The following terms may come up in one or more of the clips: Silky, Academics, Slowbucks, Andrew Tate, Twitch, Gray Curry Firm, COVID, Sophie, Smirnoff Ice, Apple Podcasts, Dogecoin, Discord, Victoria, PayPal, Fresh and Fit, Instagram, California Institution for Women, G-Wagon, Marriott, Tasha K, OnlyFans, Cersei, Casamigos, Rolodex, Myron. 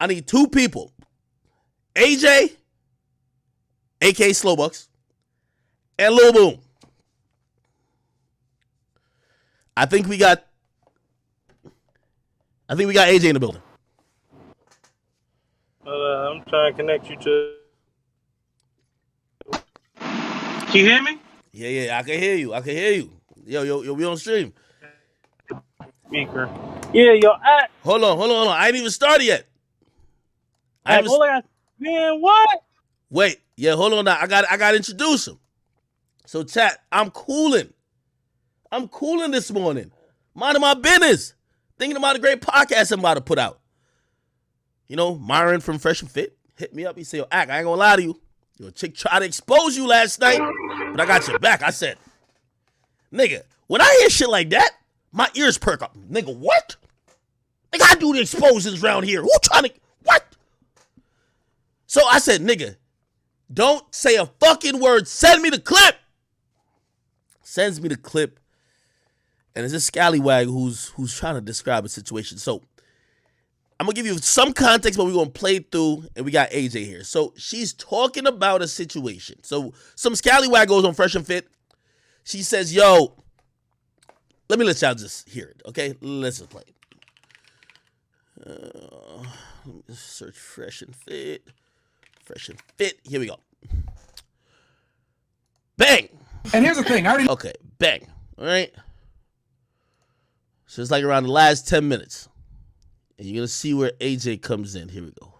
I need two people. AJ, a.k.a. Slowbucks, and Lil Boom. I think we got AJ in the building. I'm trying to connect you to... Can you hear me? Yeah, I can hear you. Yo, we on stream. Speaker. Yeah, yo, Hold on. I ain't even started yet. Man, what? Wait, yeah, hold on now. I got to introduce him. So, chat, I'm cooling this morning. Minding my business. Thinking about a great podcast I'm about to put out. You know, Myron from Fresh and Fit hit me up. He said, yo, Ack, I ain't gonna lie to you. Your chick tried to expose you last night, but I got your back. I said, nigga, when I hear shit like that, my ears perk up. Nigga, what? Nigga, I do the exposings around here. Who trying to, what? So I said, nigga, don't say a fucking word. Send me the clip. Sends me the clip. And it's this scallywag who's trying to describe a situation. So I'm going to give you some context, but we're going to play through, and we got AJ here. So she's talking about a situation. So some scallywag goes on Fresh and Fit. She says, yo, let y'all just hear it, okay? Let's just play it. Let me search Fresh and Fit. Fresh and Fit. Here we go. Bang. And here's the thing. Okay, bang. All right. So it's like around the last 10 minutes. And you're going to see where AJ comes in. Here we go.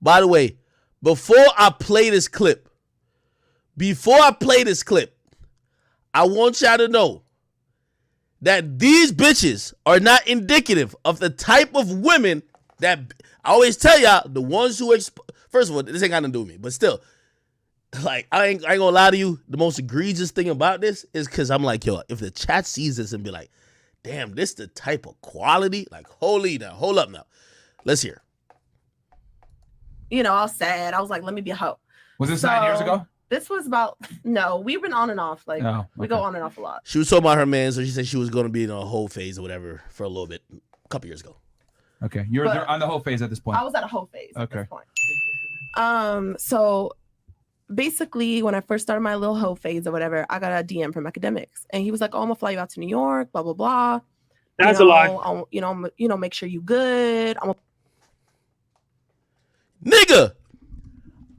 By the way, before I play this clip, I want y'all to know that these bitches are not indicative of the type of women that I always tell y'all, the ones who, first of all, this ain't got nothing to do with me, but still, like, I ain't going to lie to you. The most egregious thing about this is because I'm like, yo, if the chat sees this and be like, damn, this the type of quality? Like, holy, now, hold up now. Let's hear. You know, I was sad. I was like, let me be a hoe. Was this 9 years ago? This was about, no, we've been on and off. Like, oh, okay. We go on and off a lot. She was talking about her man, so she said she was going to be in a hoe phase or whatever for a little bit, a couple years ago. Okay, you're on the hoe phase at this point. I was at a hoe phase at this point. So basically, when I first started my little hoe phase or whatever, I got a DM from Academics, and he was like, "Oh, I'm gonna fly you out to New York, blah blah blah." That's a lie. You know, make sure you good. Nigga,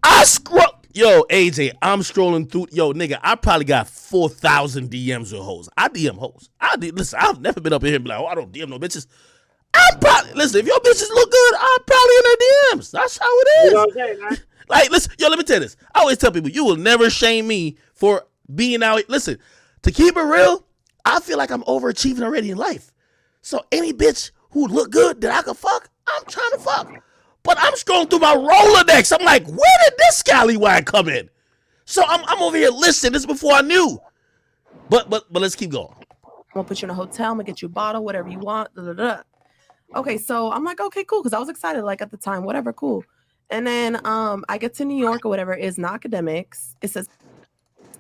I scroll. Yo, AJ, I'm scrolling through. Yo, nigga, I probably got 4,000 DMs with hoes. I DM hoes. Listen, I've never been up in here and be like, "Oh, I don't DM no bitches." Listen, if your bitches look good, I'm probably in their DMs. That's how it is. You know what I'm saying, man? Like, listen, yo, let me tell you this. I always tell people, you will never shame me for being out. Listen, to keep it real, I feel like I'm overachieving already in life. So any bitch who look good that I can fuck, I'm trying to fuck. But I'm scrolling through my Rolodex. I'm like, where did this scallywag come in? So I'm over here listening. This is before I knew. But let's keep going. I'm going to put you in a hotel. I'm going to get you a bottle, whatever you want. Blah, blah, blah. Okay, so I'm like, okay, cool. Because I was excited, like, at the time. Whatever, cool. And then I get to New York or whatever. It's not Academics. It's this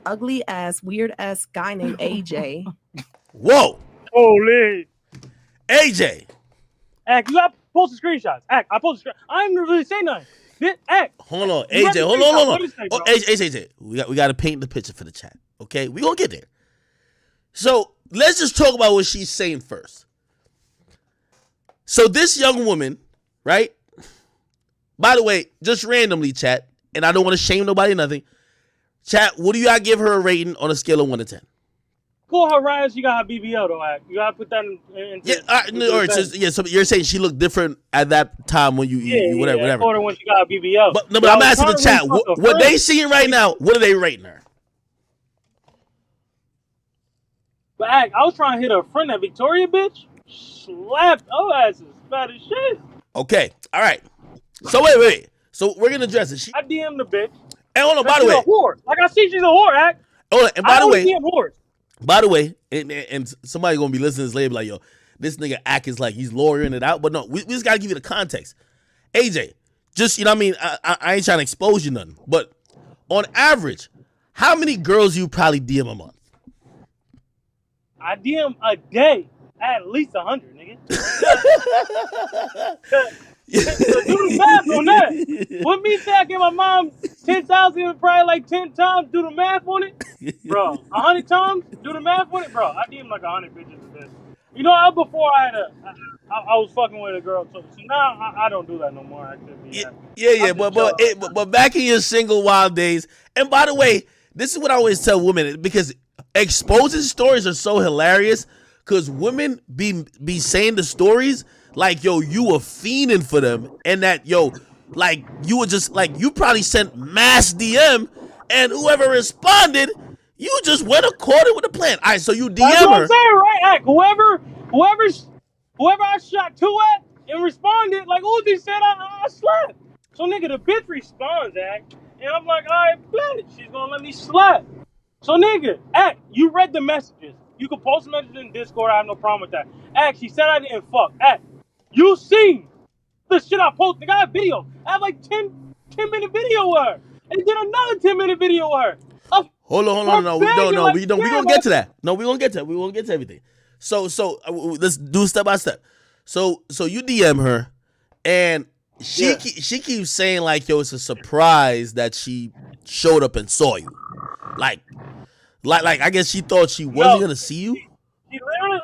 ugly ass, weird ass guy named AJ. Whoa. Holy. AJ. Ack, you got to post the screenshots. Ack, I post the screenshots. I ain't really saying nothing. Ack. Hold on, AJ. Hold on. Say, oh, AJ. We got to paint the picture for the chat. Okay? We're going to get there. So let's just talk about what she's saying first. So this young woman, right? By the way, just randomly, chat, and I don't want to shame nobody or nothing. Chat, what do y'all give her a rating on a scale of 1 to 10? Cool, her rise, you got her BBL, though, Ack. You got to put that in. Yeah, all right, so you're saying she looked different at that time when you, whatever. Or when she got her BBL. But I'm asking the chat, what they seeing right now, what are they rating her? But, Ack, I was trying to hit her friend, that Victoria bitch. Slapped her ass as bad as shit. Okay, all right. So wait. So we're gonna address it. I DM the bitch. And hold on, by the way, she's a whore. Like I see, she's a whore. Act. Hold on, and by the way, and somebody gonna be listening to this label like, yo, this nigga Ack is like he's lawyering it out. But no, we just gotta give you the context. AJ, just you know what I mean. I ain't trying to expose you nothing, but on average, how many girls you probably DM a month? I DM a day, at least 100, nigga. me say I give my mom 10,000, it was probably like 10 times. Do the math on it, bro. 100 times. Do the math on it, bro. I gave him like 100 bitches a day. You know, I was fucking with a girl, so now I don't do that no more. But back in your single wild days, and by the way, this is what I always tell women, because exposing stories are so hilarious, because women be saying the stories like, yo, you were fiending for them, and that, yo, like, you were just, like, you probably sent mass DM, and whoever responded, you just went according with the plan. All right, so you DM her. That's what I'm saying, right? Like, whoever I shot two at and responded, like Uzi said, I slapped. So, nigga, the bitch responds, act. And I'm like, all right, bitch, she's going to let me slap. So, nigga, act, you read the messages. You can post messages in Discord. I have no problem with that. Act, she said I didn't fuck. Act, you seen the shit I posted. Nigga, I have videos. I have like 10-minute video of her. And then another 10-minute video of her. Hold on, we won't get to everything. So let's do step by step. So you DM her, and she keeps saying like, yo, it's a surprise that she showed up and saw you. Like I guess she thought she wasn't gonna see you. She literally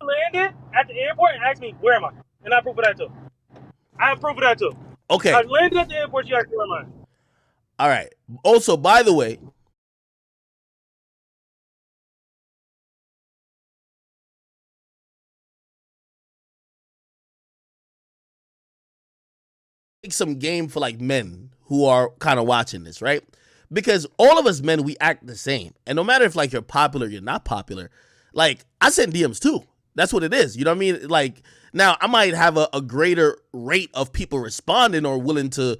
landed at the airport and asked me, where am I? And I proved that too. I have proof of that too. Okay. I landed at the airport. She asked me, where am I? All right. Also, by the way, make some game for like men who are kind of watching this, right? Because all of us men, we act the same. And no matter if like you're popular, you're not popular, like I send DMs too. That's what it is. You know what I mean? Like now I might have a greater rate of people responding or willing to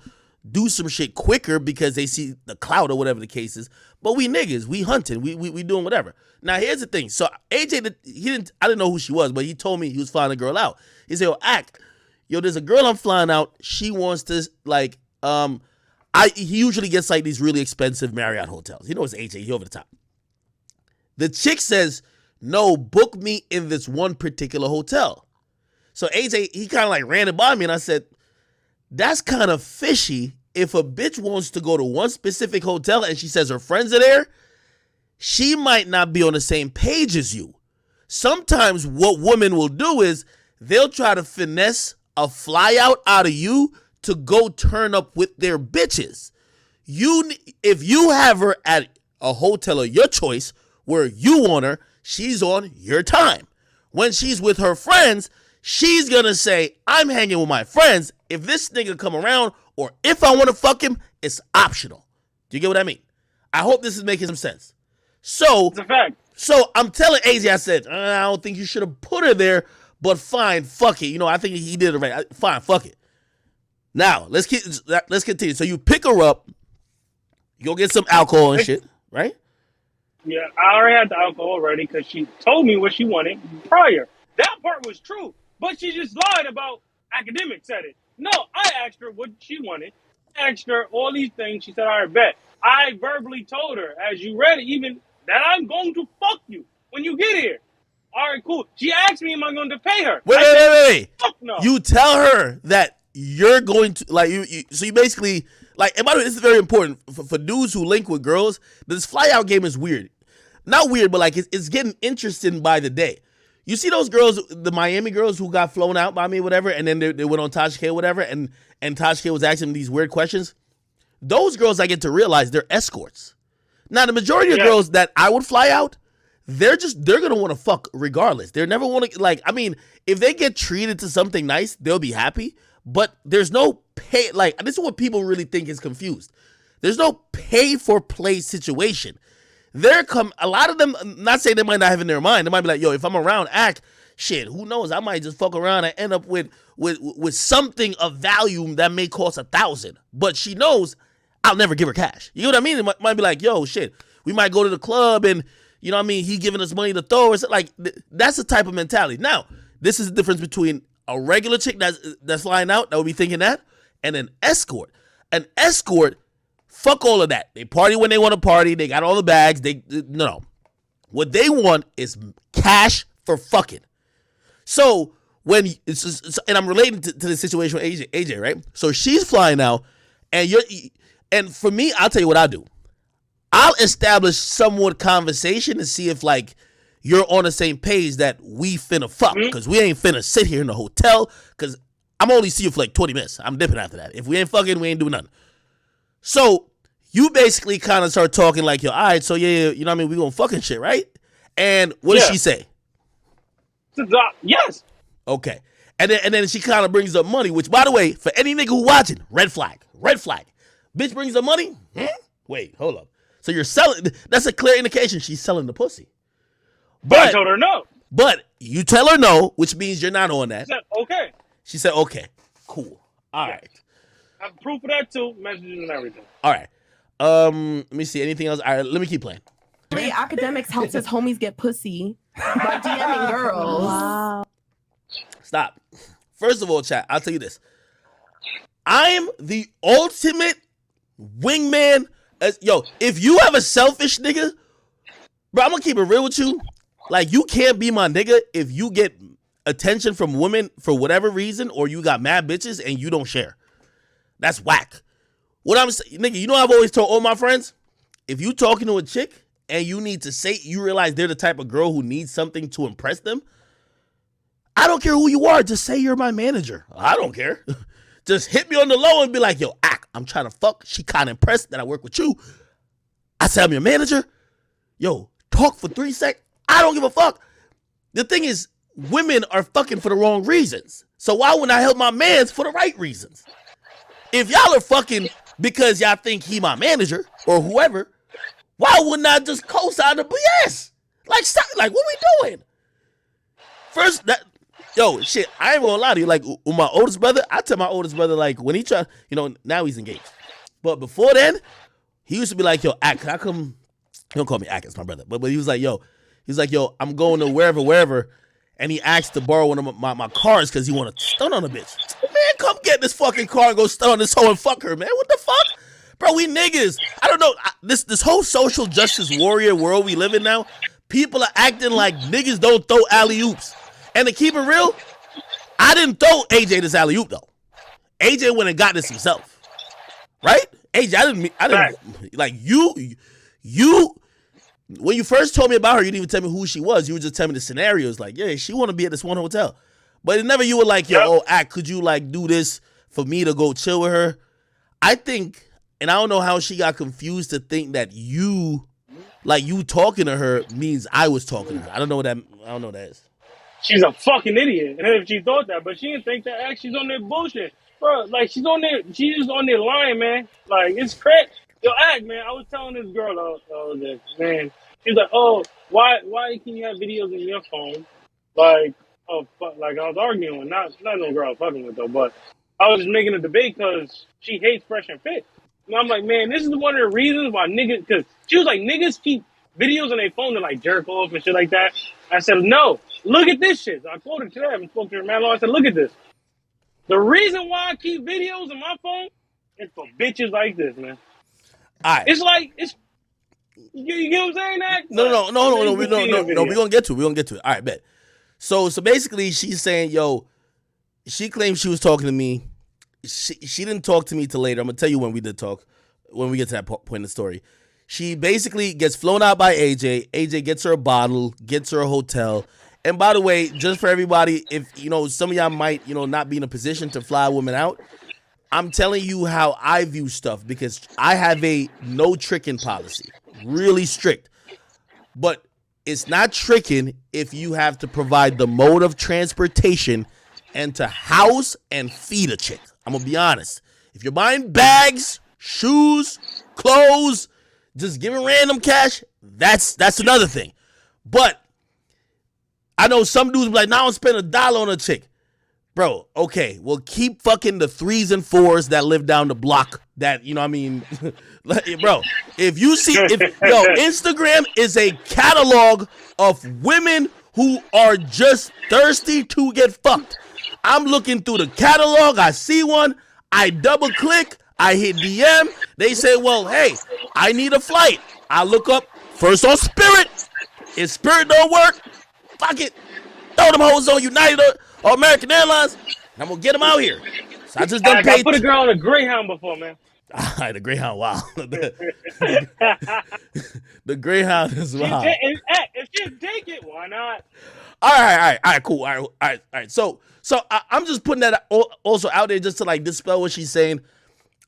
do some shit quicker because they see the clout or whatever the case is. But we niggas, we hunting, we doing whatever. Now here's the thing. So AJ, I didn't know who she was, but he told me he was flying a girl out. He said, "Yo, act, yo, there's a girl I'm flying out. She wants to like, he usually gets like these really expensive Marriott hotels. You know it's AJ, he over the top. The chick says, no, book me in this one particular hotel. So AJ, he kind of like ran it by me, and I said, that's kind of fishy. If a bitch wants to go to one specific hotel and she says her friends are there, she might not be on the same page as you. Sometimes what women will do is they'll try to finesse a fly out of you to go turn up with their bitches. If you have her at a hotel of your choice where you want her, she's on your time. When she's with her friends, she's going to say, I'm hanging with my friends. If this nigga come around or if I want to fuck him, it's optional. Do you get what I mean? I hope this is making some sense. So, it's a fact. So I'm telling AZ, I said, I don't think you should have put her there, but fine, fuck it. You know, I think he did it right. Fine, fuck it. Now, let's continue. So you pick her up. You go get some alcohol and shit, right? Yeah, I already had the alcohol already because she told me what she wanted prior. That part was true, but she just lied about academics said it. No, I asked her what she wanted. I asked her all these things. She said, all right, bet. I verbally told her, as you read it, even that I'm going to fuck you when you get here. All right, cool. She asked me, am I going to pay her? Wait. Fuck no. You tell her that you're going to, like, so you basically, like, and by the way, this is very important for dudes who link with girls. This fly out game is weird. Not weird, but like, it's getting interesting by the day. You see those girls, the Miami girls who got flown out by me, whatever, and then they went on Tasha K, whatever, and Tasha K was asking these weird questions. Those girls, I get to realize, they're escorts. Now, the majority of girls that I would fly out, they're going to want to fuck regardless. They're never want to, like, I mean, if they get treated to something nice, they'll be happy, but there's no pay, like, this is what people really think is confused. There's no pay for play situation. A lot of them, not saying they might not have in their mind, they might be like, yo, if I'm around act, shit, who knows? I might just fuck around and end up with something of value that may cost 1,000. But she knows I'll never give her cash. You know what I mean? It might be like, yo, shit, we might go to the club and, you know what I mean, he giving us money to throw. It's like, that's the type of mentality. Now, this is the difference between a regular chick that's flying out, that would be thinking that, and an escort. An escort, fuck all of that. They party when they want to party. They got all the bags. No. What they want is cash for fucking. So when it's, and I'm relating to the situation with AJ, right? So she's flying out, and for me, I'll tell you what I'll do. I'll establish somewhat conversation and see if like you're on the same page that we finna fuck, because we ain't finna sit here in the hotel, because I'm only see you for like 20 minutes. I'm dipping after that. If we ain't fucking, we ain't doing nothing. So you basically kind of start talking like, yo, all right, so yeah, you know what I mean? We gonna fucking shit, right? And what does she say? Yes. Okay. And then she kind of brings up money, which, by the way, for any nigga who watching, red flag, red flag. Bitch brings up money? Hmm? Wait, hold up. So you're selling, that's a clear indication she's selling the pussy. But I told her no. But you tell her no, which means you're not on that. She said, okay. She said, okay, cool. All right. I have proof of that too, messages and everything. All right. Let me see, anything else? All right, let me keep playing. Academics helps his homies get pussy by DMing girls. Wow. Stop. First of all, chat, I'll tell you this. I am the ultimate wingman. Yo, if you have a selfish nigga, bro, I'm gonna keep it real with you. Like, you can't be my nigga if you get attention from women for whatever reason, or you got mad bitches and you don't share. That's whack. What I'm saying, nigga, you know I've always told all my friends, if you talking to a chick and you need to say, you realize they're the type of girl who needs something to impress them, I don't care who you are, just say you're my manager. I don't care. Just hit me on the low and be like, yo, Ak, I'm trying to fuck. She kind of impressed that I work with you. I said I'm your manager. Yo, talk for 3 seconds. I don't give a fuck. The thing is, women are fucking for the wrong reasons. So why wouldn't I help my mans for the right reasons? If y'all are fucking because y'all think he my manager or whoever, why wouldn't I just co-sign the BS? Like, stop, like, what we doing? First, that, yo, shit, I ain't gonna lie to you. Like, with my oldest brother, I tell my oldest brother, like, when he try, you know, now he's engaged. But before then, he used to be like, yo, Ak, how come, he don't call me Ak, it's my brother. But he was like, yo, I'm going to wherever, and he asked to borrow one of my cars because he want to stun on a bitch. Man, come get this fucking car and go stun on this hoe and fuck her, man. What the fuck? Bro, we niggas. I don't know. This whole social justice warrior world we live in now, people are acting like niggas don't throw alley-oops. And to keep it real, I didn't throw AJ this alley-oop, though. AJ went and got this himself. Right? AJ, I didn't like, you, when you first told me about her, you didn't even tell me who she was. You would just tell me the scenarios. Like, yeah, she want to be at this one hotel. But it never, you were like, yo, oh, Ak, could you, like, do this for me to go chill with her? I think... And I don't know how she got confused to think that you, like, you talking to her means I was talking to her. I don't know what that is. She's a fucking idiot. And if she thought that, but she didn't think that. Actually, she's on that bullshit, bro. Like, she's on that line, man. Like, it's crack. Yo, Act, man. I was telling this girl, man. She's like, oh, why can you have videos in your phone? Like, oh, fuck. Like, I was arguing with not no girl I was fucking with though, but I was just making a debate because she hates Fresh and Fit. And I'm like, man, this is one of the reasons why niggas, because she was like, niggas keep videos on their phone to like jerk off and shit like that. I said, no, look at this shit. So I quoted to them and spoke to her man law. I said, look at this. The reason why I keep videos on my phone is for bitches like this, man. All right. It's like, you get what I'm saying, that? No, we're going to get to it. All right, bet. So basically she's saying, yo, she claims she was talking to me. She didn't talk to me till later. I'm going to tell you when we did talk, when we get to that point in the story. She basically gets flown out by AJ. AJ gets her a bottle, gets her a hotel. And by the way, just for everybody, if, you know, some of y'all might, you know, not be in a position to fly women out, I'm telling you how I view stuff because I have a no tricking policy. Really strict. But it's not tricking if you have to provide the mode of transportation and to house and feed a chick. I'm going to be honest. If you're buying bags, shoes, clothes, just giving random cash, that's another thing. But I know some dudes be like, now I'm spending $1 on a chick. Bro, okay, well, keep fucking the 3s and 4s that live down the block that, you know what I mean? Bro, if you see, Instagram is a catalog of women who are just thirsty to get fucked. I'm looking through the catalog. I see one. I double click. I hit DM. They say, well, hey, I need a flight. I look up first on Spirit. If Spirit don't work, fuck it. Throw them hoes on United. or American Airlines, and I'm gonna get them out here. So I just done paid. I put a girl on a Greyhound before, man. The Greyhound, wow. The Greyhound is wild. If she didn't take it, why not? All right, cool. All right. So I'm just putting that also out there just to like dispel what she's saying.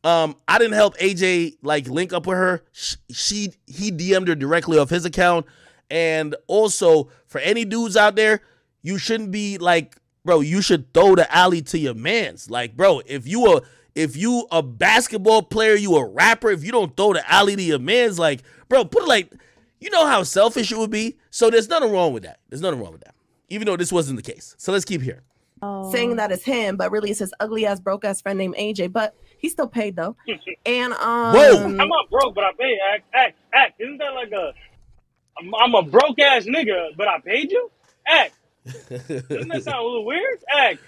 I didn't help AJ like link up with her. He DM'd her directly off his account. And also for any dudes out there, you shouldn't be like, bro, you should throw the alley to your mans. Like, bro, if you a basketball player, you a rapper, if you don't throw the alley to your mans, like, bro, put it like, you know how selfish it would be. So there's nothing wrong with that. Even though this wasn't the case. So let's keep here. Oh. Saying that it's him, but really it's his ugly ass, broke ass friend named AJ. But he's still paid though. And whoa. I'm not broke, but I paid. Act. Isn't that like a? I'm a broke ass nigga, but I paid you. Act. Doesn't that sound a little weird? Act.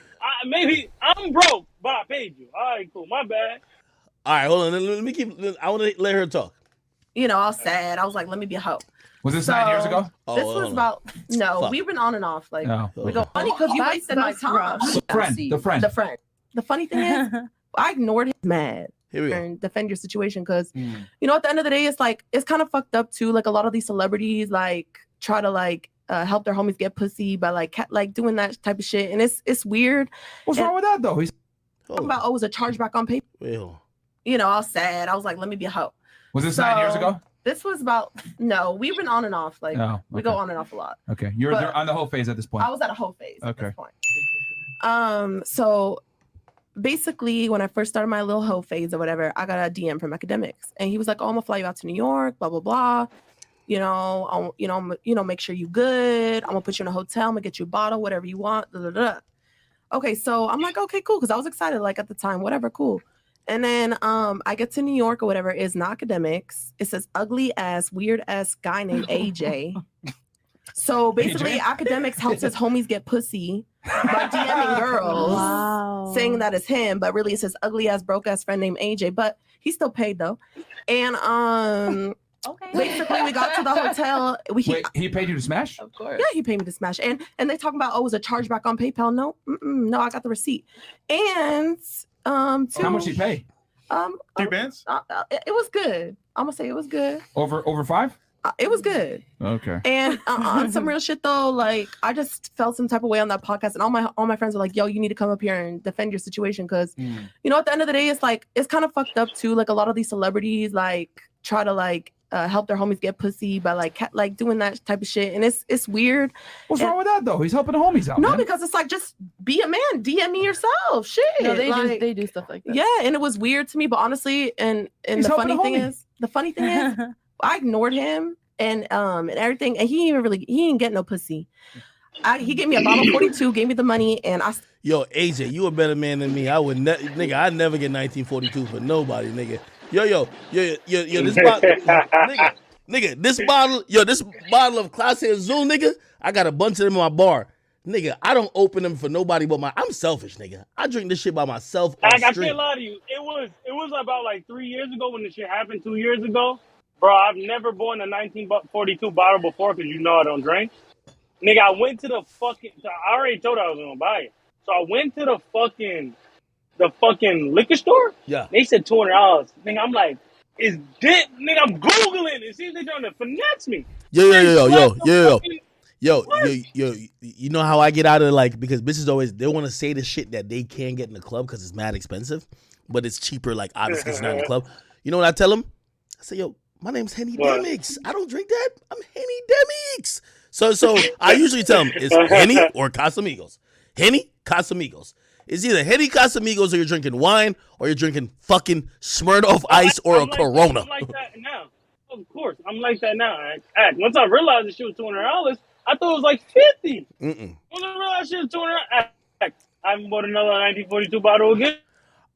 Maybe I'm broke, but I paid you. All right, cool. My bad. All right, hold on. Let me keep. I want to let her talk. You know, all sad. I was like, let me be a hoe. Was this 9 years ago? This was about no. We've been on and off. Like we go funny because you wasted my time. The friend. The funny thing is, I ignored him. Mad. Here we go. And defend your situation because you know at the end of the day, it's like it's kind of fucked up too. Like a lot of these celebrities like try to like help their homies get pussy by like doing that type of shit, and it's weird. What's wrong with that though? He's talking about it was a chargeback on paper. You know, all sad. I was like, let me be a hoe. Was this 9 years ago? This was about no. We've been on and off. Like we go on and off a lot. Okay, you're on the whole phase at this point. I was at a whole phase at this point. So basically, when I first started my little hoe phase or whatever, I got a DM from Academics, and he was like, "Oh, I'm gonna fly you out to New York, blah blah blah. You know, make sure you good. I'm gonna put you in a hotel. I'm gonna get you a bottle, whatever you want." Blah, blah, blah. Okay, so I'm like, okay, cool, because I was excited like at the time. Whatever, cool. And then I get to New York or whatever. It's not Academics. It's this ugly ass, weird ass guy named AJ. So basically, Academics helps his homies get pussy by DMing girls, saying that it's him, but really it's his ugly ass, broke ass friend named AJ. But he's still paid though. And okay. Basically, we got to the hotel. Wait, he paid you to smash? Of course. Yeah, he paid me to smash. And they talking about, oh, it was a chargeback on PayPal. No, no, I got the receipt. And how much did you pay? 3 bands. It was good. I'm gonna say it was good. Over 5. It was good. Okay. And on some real shit though, like I just felt some type of way on that podcast, and all my friends were like, "Yo, you need to come up here and defend your situation," because you know at the end of the day, it's like it's kind of fucked up too. Like a lot of these celebrities like try to like help their homies get pussy by like doing that type of shit, and it's weird. What's wrong with that though? He's helping the homies out. No, man. Because it's like just be a man, DM me yourself. Shit. No, they do stuff like that. Yeah, and it was weird to me, but honestly, and the funny thing is. I ignored him and everything, and he ain't get no pussy. He gave me a bottle of 42, gave me the money, and I. Yo, AJ, you a better man than me. I would nigga. I'd never get 1942 for nobody, nigga. Yo, this bottle, nigga, this bottle of Class A Zoom, nigga. I got a bunch of them in my bar, nigga. I don't open them for nobody but my. I'm selfish, nigga. I drink this shit by myself. I can't lie to you. It was about like 3 years ago when this shit happened. 2 years ago. Bro, I've never bought a 1942 bottle before because you know I don't drink. Nigga, I went to the fucking... I already told her I was going to buy it. So I went to the fucking liquor store. Yeah. They said $200. Nigga, I'm like, is this... Nigga, I'm Googling. It seems they're trying to finesse me. Yo, you know how I get out of like... Because bitches always... They want to say the shit that they can't get in the club because it's mad expensive. But it's cheaper, like, obviously it's not in the club. You know what I tell them? I say, yo... My name's Henny Demix. I don't drink that. I'm Henny Demix. So I usually tell them it's Henny or Casamigos. Henny, Casamigos. It's either Henny Casamigos or you're drinking wine or you're drinking fucking Smirnoff Ice or a Corona. I'm like that now. Of course, I'm like that now. Once I realized that she was $200, I thought it was like $50. Mm-mm. Once I realized she was $200, I bought another 1942 bottle again.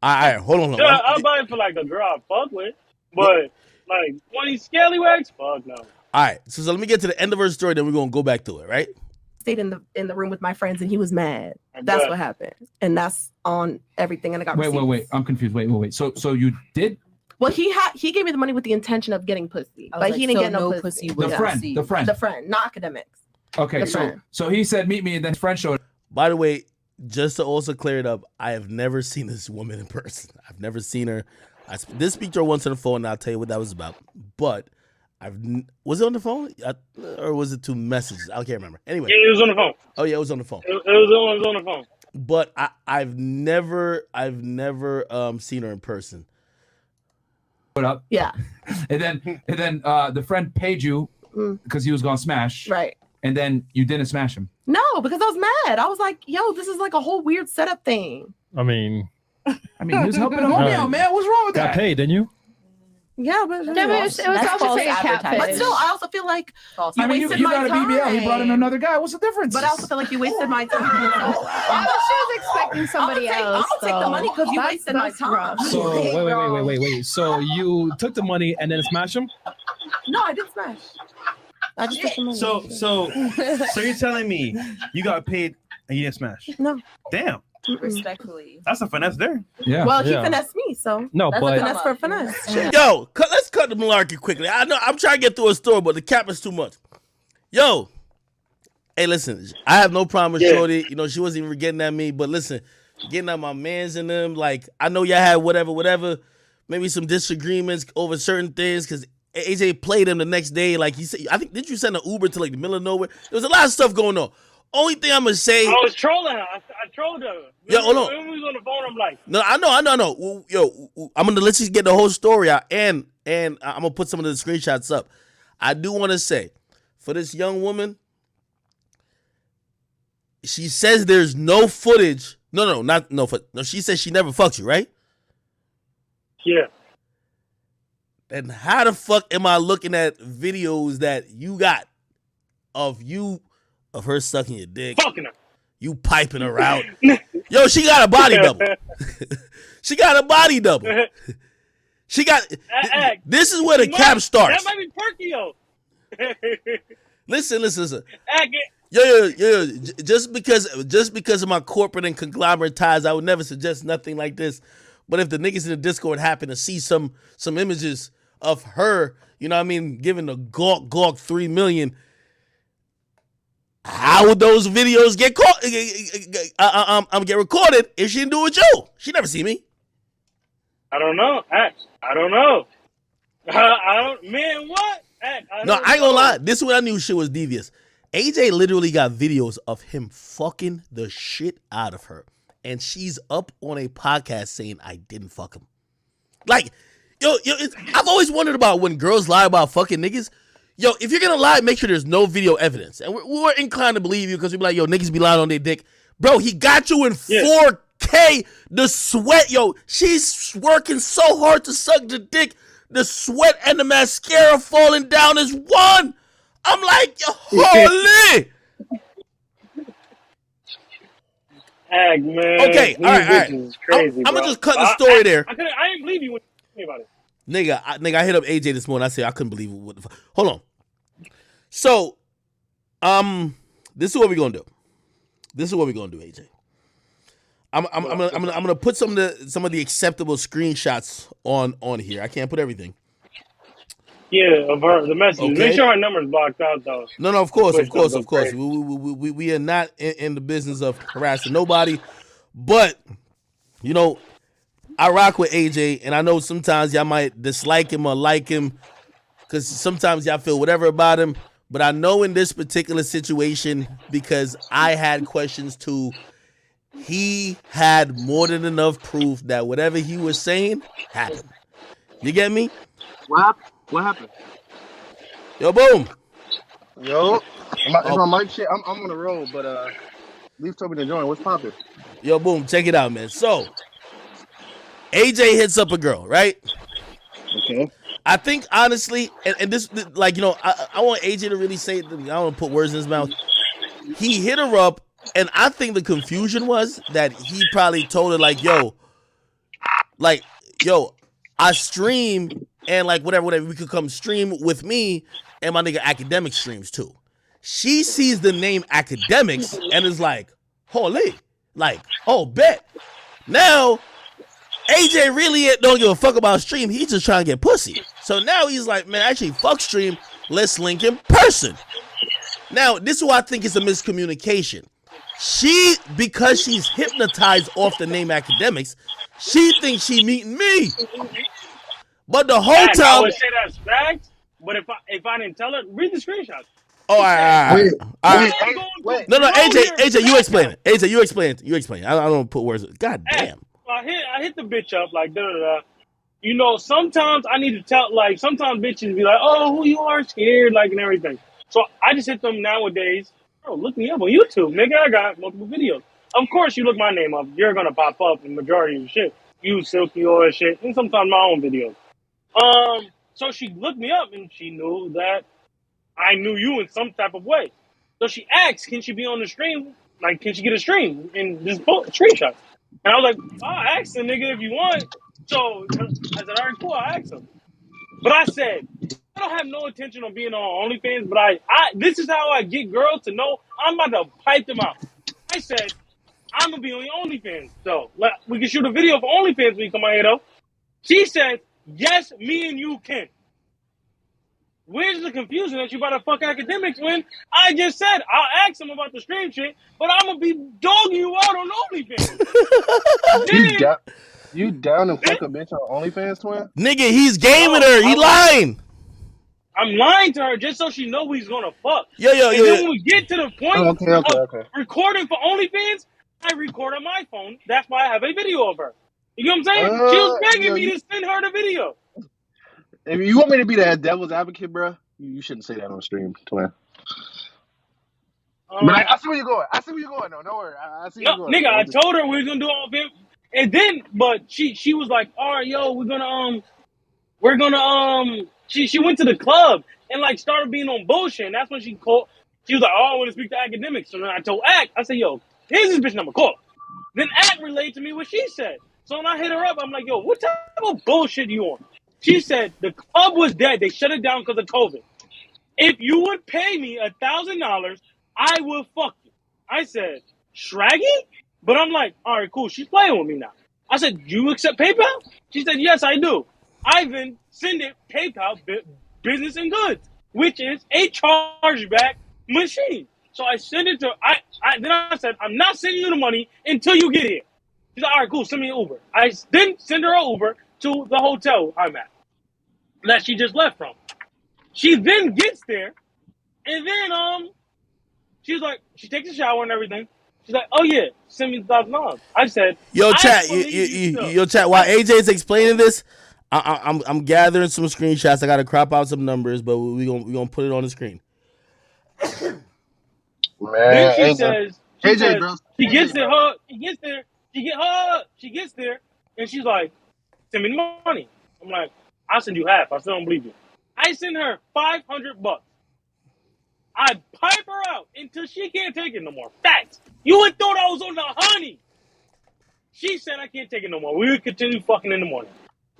All right, hold on. Yeah, I'll buy it for like a girl I fuck with, but. Like 20 scallywags? Fuck no. All right, so let me get to the end of her story, then we're gonna go back to it, right? Stayed in the room with my friends, and he was mad. That's what happened, and that's on everything. And I got wait. I'm confused. Wait. So you did? Well, he gave me the money with the intention of getting pussy, but he didn't get no pussy. The friend, not Academics. Okay, so he said meet me, and then his friend showed. By the way, just to also clear it up, I have never seen this woman in person. I've never seen her. I did speak to her once on the phone, and I'll tell you what that was about. But was it on the phone? Or was it two messages? I can't remember. Anyway. Yeah, it was on the phone. Oh, yeah, it was on the phone. It was on the phone. But I've never seen her in person. Up. Yeah. And then the friend paid you because he was going to smash. Right. And then you didn't smash him. No, because I was mad. I was like, yo, this is like a whole weird setup thing. I mean, he was helping him out, man. What's wrong with that? Got paid, didn't you? Yeah, but it was also fake cat. But still, I also feel like you got a BBL. He brought in another guy. What's the difference? But I also feel like you wasted my time. I was expecting somebody else. I'm gonna take the money because you wasted my time. So wait. So you took the money and then smash him? No, I didn't smash. I just took the money. So you're telling me you got paid and you didn't smash? No. Damn. Respectfully, that's a finesse there. Yeah. Well, he finessed me, so no, that's a finesse for a finesse. Yeah. Yo, let's cut the malarkey quickly. I know I'm trying to get through a story, but the cap is too much. Yo, hey, listen, I have no problem with Shorty. You know, she wasn't even getting at me, but listen, getting at my mans and them. Like, I know y'all had whatever, maybe some disagreements over certain things because AJ played him the next day. Like he said, I think did you send an Uber to like the middle of nowhere? There was a lot of stuff going on. Only thing I'm gonna say, I was trolling her. I trolled her. Yo, hold on. When we was on the phone, I'm like, no, I know. Yo, I'm gonna let you get the whole story out, and I'm gonna put some of the screenshots up. I do want to say, for this young woman, she says there's no footage. No, not no footage. No, she says she never fucked you, right? Yeah. Then how the fuck am I looking at videos that you got of you? Of her sucking your dick, fucking her. You piping her out. Yo, she got a body double. She got. This is where the cap starts. That might be perky, yo. Listen. Yo. Just because of my corporate and conglomerate ties, I would never suggest nothing like this. But if the niggas in the Discord happen to see some images of her, you know what I mean, giving the gawk $3 million. How would those videos get caught? Get recorded if she didn't do it with you. She never see me. I don't know. What? I ain't gonna lie. This is when I knew shit was devious. AJ literally got videos of him fucking the shit out of her, and she's up on a podcast saying I didn't fuck him. Like, yo, I've always wondered about when girls lie about fucking niggas. Yo, if you're gonna lie, make sure there's no video evidence. And we're inclined to believe you because we be like, yo, niggas be lying on their dick. Bro, he got you in 4K. The sweat, yo, she's working so hard to suck the dick. The sweat and the mascara falling down is one. I'm like, yo, holy. Ag, man. Okay, all right. Crazy, I'm gonna just cut the story there. I didn't believe you when you about it. Nigga, I hit up AJ this morning. I said I couldn't believe it. What the fuck? Hold on. So, this is what we're gonna do. AJ. I'm gonna put some of the acceptable screenshots on here. I can't put everything. Yeah, of her, the message. Okay. Make sure our number's blocked out though. No, of course. We are not in the business of harassing nobody, but you know. I rock with AJ, and I know sometimes y'all might dislike him or like him because sometimes y'all feel whatever about him. But I know in this particular situation, because I had questions too, he had more than enough proof that whatever he was saying happened. You get me? What happened? Yo, boom. Yo. If my mic shit, I'm on the road, but Leaf told me to join. What's poppin'? Yo, boom. Check it out, man. So... AJ hits up a girl, right? Okay. I think, honestly, and this, like, you know, I want AJ to really say it. I don't want to put words in his mouth. He hit her up, and I think the confusion was that he probably told her, like, yo, I stream, and, like, whatever, we could come stream with me, and my nigga Academic streams, too. She sees the name Academics, and is like, holy. Like, oh, bet. Now... AJ really don't give a fuck about stream. He's just trying to get pussy. So now he's like, man, actually, fuck stream. Let's link in person. Now, this is why I think it's a miscommunication. She, because she's hypnotized off the name Academics, she thinks she meeting me. But the whole time I would say that's fact, but if I didn't tell her, read the screenshots. Oh, all right, all right. Wait. No, AJ, you explain it. AJ, you explain it. I don't put words. God damn. I hit the bitch up like da-da-da. You know, sometimes I need to tell, like, sometimes bitches be like, oh, who you are, scared, like, and everything. So I just hit them nowadays. Oh, look me up on YouTube, nigga. I got multiple videos. Of course, you look my name up, you're gonna pop up in the majority of the shit. You, Silky, all that shit, and sometimes my own videos. So she looked me up and she knew that I knew you in some type of way. So she asked, can she be on the stream? Like, can she get a stream and just post screenshots? And I was like, I'll ask the nigga if you want. So I said, all right, cool, I'll ask him. But I said, I don't have no intention on being on OnlyFans, but this is how I get girls to know I'm about to pipe them out. I said, I'm going to be on OnlyFans. So like, we can shoot a video of OnlyFans when you come out here, though. She said, yes, me and you can. Where's the confusion that you about to fuck Academics when I just said I'll ask him about the stream shit, but I'm going to be dogging you out on OnlyFans. You down and fuck a bitch on OnlyFans, twin? Nigga, he's gaming her. He lying. I'm lying to her just so she know he's gonna fuck. Then when we get to the point of recording for OnlyFans, I record on my phone. That's why I have a video of her. You know what I'm saying? She was begging me to send her the video. If you want me to be that devil's advocate, bro, you shouldn't say that on stream, twin. But I see where you're going. I see where you're going, though. Don't worry. I see where you're going. Nigga, I told her we was gonna do all this. And then, but she was like, all right, yo, we're gonna, she went to the club and like started being on bullshit. And that's when she called, she was like, oh, I want to speak to Academics. So then I told Act, I said, yo, here's this bitch number, call. Then Act relayed to me what she said. So when I hit her up, I'm like, yo, what type of bullshit you on? She said, the club was dead. They shut it down because of COVID. If you would pay me $1,000, I will fuck you. I said, Shraggy? But I'm like, all right, cool. She's playing with me now. I said, do you accept PayPal? She said, yes, I do. Ivan, send it PayPal business and goods, which is a chargeback machine. So I send it to her. Then I said, I'm not sending you the money until you get here. She's like, all right, cool. Send me an Uber. I then send her an Uber to the hotel I'm at that she just left from. She then gets there, and then she's like, she takes a shower and everything. She's like, oh, yeah, send me $1,000. I said, yo, chat, yo, chat, while AJ's explaining this, I'm gathering some screenshots. I got to crop out some numbers, but we gonna put it on the screen. Man, then she AJ. Says, she AJ, says, bro. She gets there, and she's like, send me the money. I'm like, I'll send you half. I still don't believe you. I send her $500. I pipe her out until she can't take it no more. Facts. You would thought I was on the honey. She said I can't take it no more. We would continue fucking in the morning.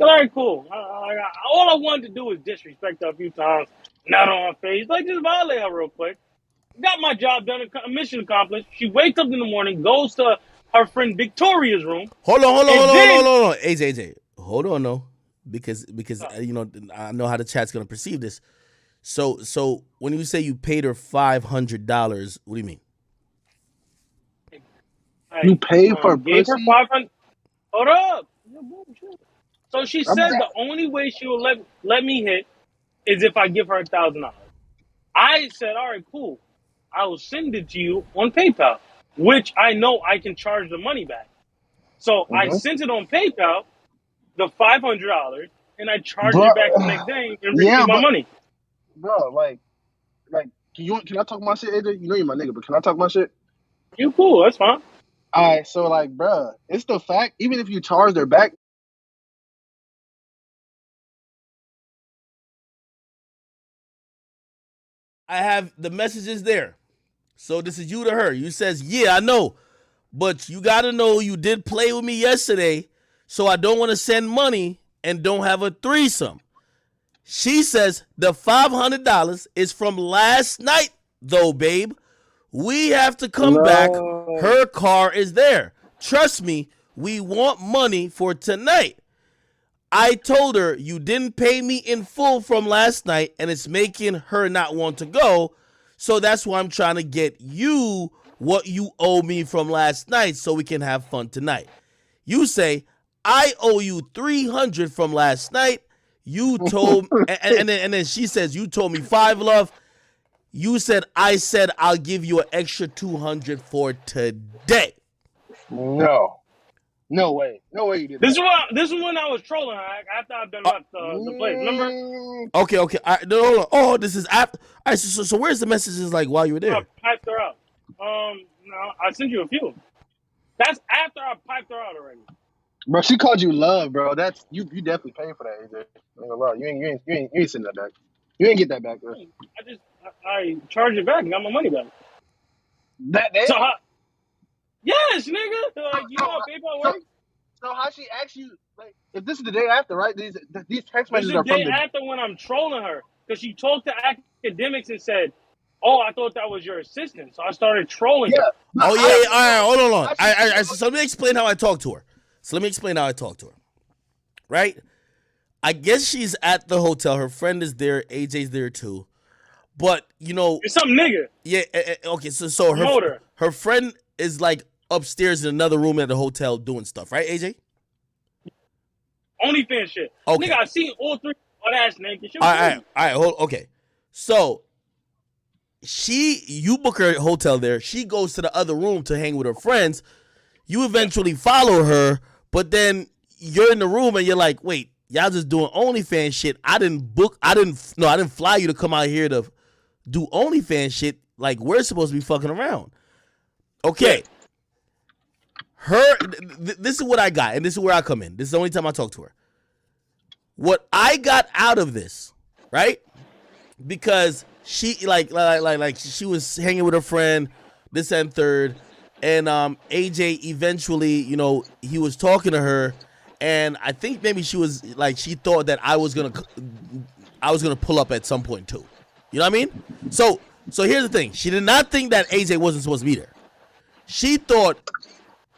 All right, cool. All I wanted to do was disrespect her a few times. Not on her face. Like, just violate her real quick. Got my job done. Mission accomplished. She wakes up in the morning, goes to her friend Victoria's room. Hold on. AJ. Hold on, though. Because you know, I know how the chat's going to perceive this. So when you say you paid her $500, what do you mean? You paid for pussy? Hold up. So she said the only way she will let me hit is if I give her $1,000. I said, all right, cool. I will send it to you on PayPal, which I know I can charge the money back. So I sent it on PayPal, the $500, and I charged it back the next day and received my money. Bro, like, can I talk my shit, AJ? You know you're my nigga, but can I talk my shit? You cool, that's fine. All right, so like, bro, it's the fact. Even if you charge their back, I have the messages there. So this is you to her. You says, yeah, I know, but you gotta know you did play with me yesterday, so I don't want to send money and don't have a threesome. She says the $500 is from last night, though, babe. We have to come back. Her car is there. Trust me, we want money for tonight. I told her you didn't pay me in full from last night, and it's making her not want to go. So that's why I'm trying to get you what you owe me from last night so we can have fun tonight. You say, I owe you 300 from last night. You told and then she says, you told me 5, love. You said I'll give you an extra 200 for today. No. No way. No way you did this is when I was trolling. I thought I've done up the place. Remember? Okay. No. Oh, this is app. All right, so where's the messages like while you were there? I piped her out. No, I sent you a few. That's after I piped her out already. Bro, she called you love, bro. That's you definitely paid for that, AJ. You ain't sending that back. You ain't get that back, bro. I charged it back and got my money back. That day? So yes, nigga. Like, you know how PayPal works? So how she asked you, like, if this is the day after, right? These text messages are from the day after when I'm trolling her. Because she talked to Academics and said, oh, I thought that was your assistant. So I started trolling her. Oh, yeah. All right, hold on. So let me explain how I talked to her. Right? I guess she's at the hotel. Her friend is there. AJ's there, too. But, you know. It's some nigga. Yeah. Okay, so her friend is, like, upstairs in another room at the hotel doing stuff, right, AJ? OnlyFans shit. Okay. Nigga, I've seen all three of that ass naked. All right. Okay. So, you book her hotel there. She goes to the other room to hang with her friends. You eventually follow her, but then you're in the room and you're like, wait, y'all just doing OnlyFans shit. I didn't fly you to come out here to do OnlyFans shit. Like, we're supposed to be fucking around. Okay. This is what I got, and this is where I come in. This is the only time I talk to her. What I got out of this, right? Because she like she was hanging with her friend, this and third, and AJ eventually, you know, he was talking to her, and I think maybe she was like, she thought that I was gonna pull up at some point too. You know what I mean? So here's the thing: she did not think that AJ wasn't supposed to be there. She thought,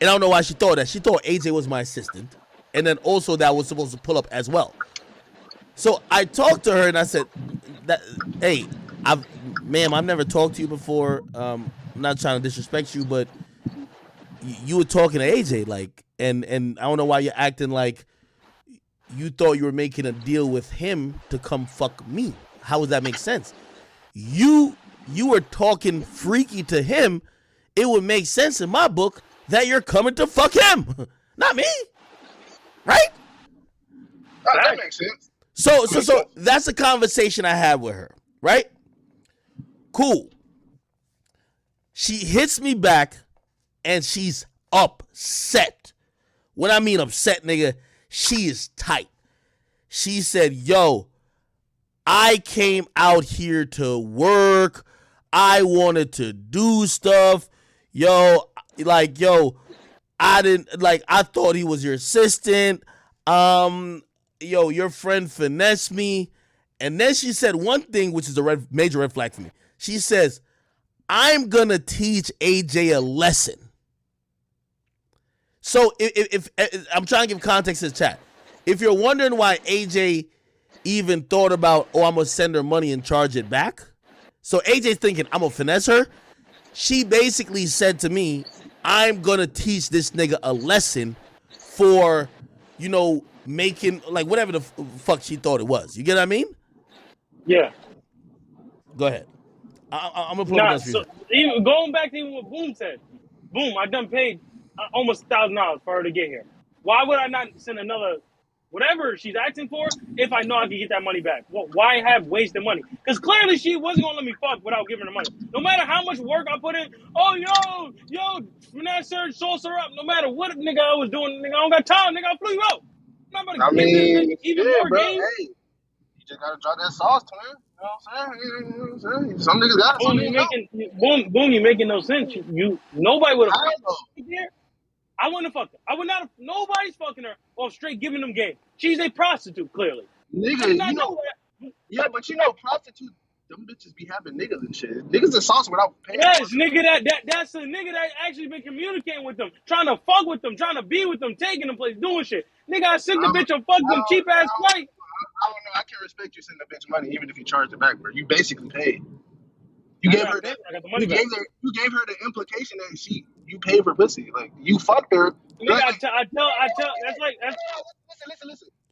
and I don't know why she thought that. She thought AJ was my assistant, and then also that I was supposed to pull up as well. So I talked to her and I said, "Hey, ma'am, I've never talked to you before. I'm not trying to disrespect you, but you were talking to AJ, like, and I don't know why you're acting like you thought you were making a deal with him to come fuck me. How does that make sense? You were talking freaky to him. It would make sense in my book that you're coming to fuck him, not me, right? Oh, that makes sense." So that's the conversation I had with her, right? Cool. She hits me back, and she's upset. When I mean upset, nigga, she is tight. She said, yo, I came out here to work. I wanted to do stuff. Yo, I didn't, like, I thought he was your assistant. Yo, your friend finessed me. And then she said one thing, which is a major red flag for me. She says, I'm going to teach AJ a lesson. So if I'm trying to give context to the chat. If you're wondering why AJ even thought about, oh, I'm going to send her money and charge it back. So AJ's thinking, I'm going to finesse her. She basically said to me, I'm going to teach this nigga a lesson for, you know, making, like, whatever the fuck she thought it was. You get what I mean? Yeah. Go ahead. I'm gonna pull this for you. Even going back to even what Boom said. Boom, I done paid almost $1,000 for her to get here. Why would I not send another whatever she's asking for if I know I can get that money back? Well, why have wasted money? Because clearly she wasn't gonna let me fuck without giving her money. No matter how much work I put in. Oh, yo, finesse her, sauce her up. No matter what nigga I was doing, nigga, I don't got time, nigga. I flew you out. I'm not about to give this nigga even more bro. Games. Hey, you just gotta drop that sauce, twin. You know what I'm saying? Some niggas got it. Boom, you making no sense. Nobody would have fucked her. I wouldn't have fucked her. I would not have. Nobody's fucking her or straight giving them game. She's a prostitute, clearly. Nigga, yeah, but you know, prostitute, them bitches be having niggas and shit. Niggas are sauce without paying. Yes, nigga, that's a nigga that actually been communicating with them, trying to fuck with them, trying to be with them, taking them place, doing shit. Nigga, I sent the bitch a fuck them cheap ass flight. I don't know. I can't respect you sending a bitch money even if you charge it back, bro. You basically paid. You gave her the implication that you paid for pussy. Like, you fucked her. Listen.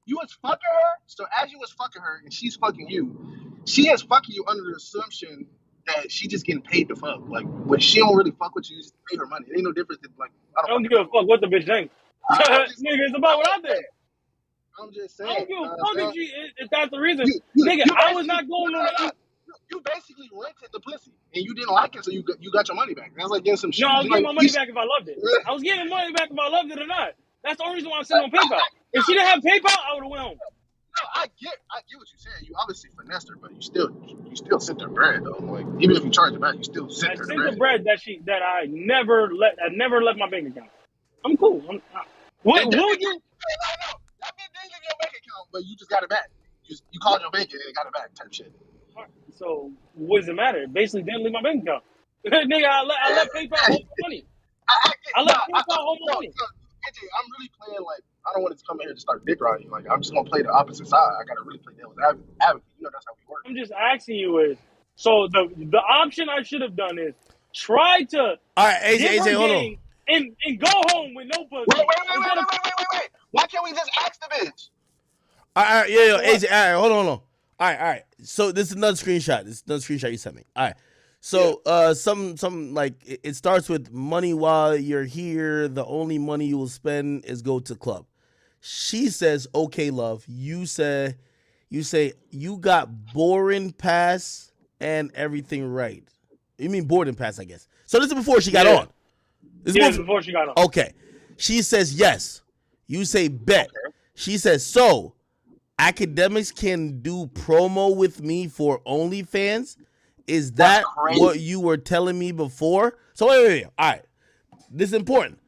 You was fucking her, so as you was fucking her and she's fucking you, she is fucking you under the assumption that she just getting paid to fuck. Like, when she don't really fuck with you, you just pay her money. It ain't no difference than, like, I don't give a fuck what the bitch thinks. Nigga, it's about what I think. I'm just saying. I don't give a fuck if that's the reason. I was not going on the... You basically rented the pussy, and you didn't like it, so you got your money back. That's like getting some shit. No, I was getting my money back if I loved it. I was getting money back if I loved it or not. That's the only reason why I'm sitting on PayPal. If she didn't have PayPal, I would have went home. No, I get what you're saying. You obviously finessed her, but you still sent her bread though. Like, even if you charge it back, you still sent her bread. I sent the bread that I never left my bank account. I'm cool. That bitch didn't leave your bank account, but you just got it back. You called your bank and they got it back type shit. So what does it matter? It basically didn't leave my bank account. Nigga, I left PayPal hold my money. I'm really playing, like, I don't want it to come in here and start dick riding. Like, I'm just gonna play the opposite side. I gotta really play devil's advocate. You know that's how we work. I'm just asking you the option I should have done is try to AJ, hold on. And go home with no pussy. Wait. Why can't we just ask the bitch? All right, yeah, AJ, all right, hold on. All right. So this is another screenshot. You sent me. All right. So some like it starts with money while you're here. The only money you will spend is go to club. She says, "Okay, love." You say you got boarding pass and everything right. You mean boarding pass, I guess. So this is before she got on. This is before she got on. Okay. She says yes. You say bet. Okay. She says so. Academics can do promo with me for OnlyFans. Is that what you were telling me before? So wait. All right. This is important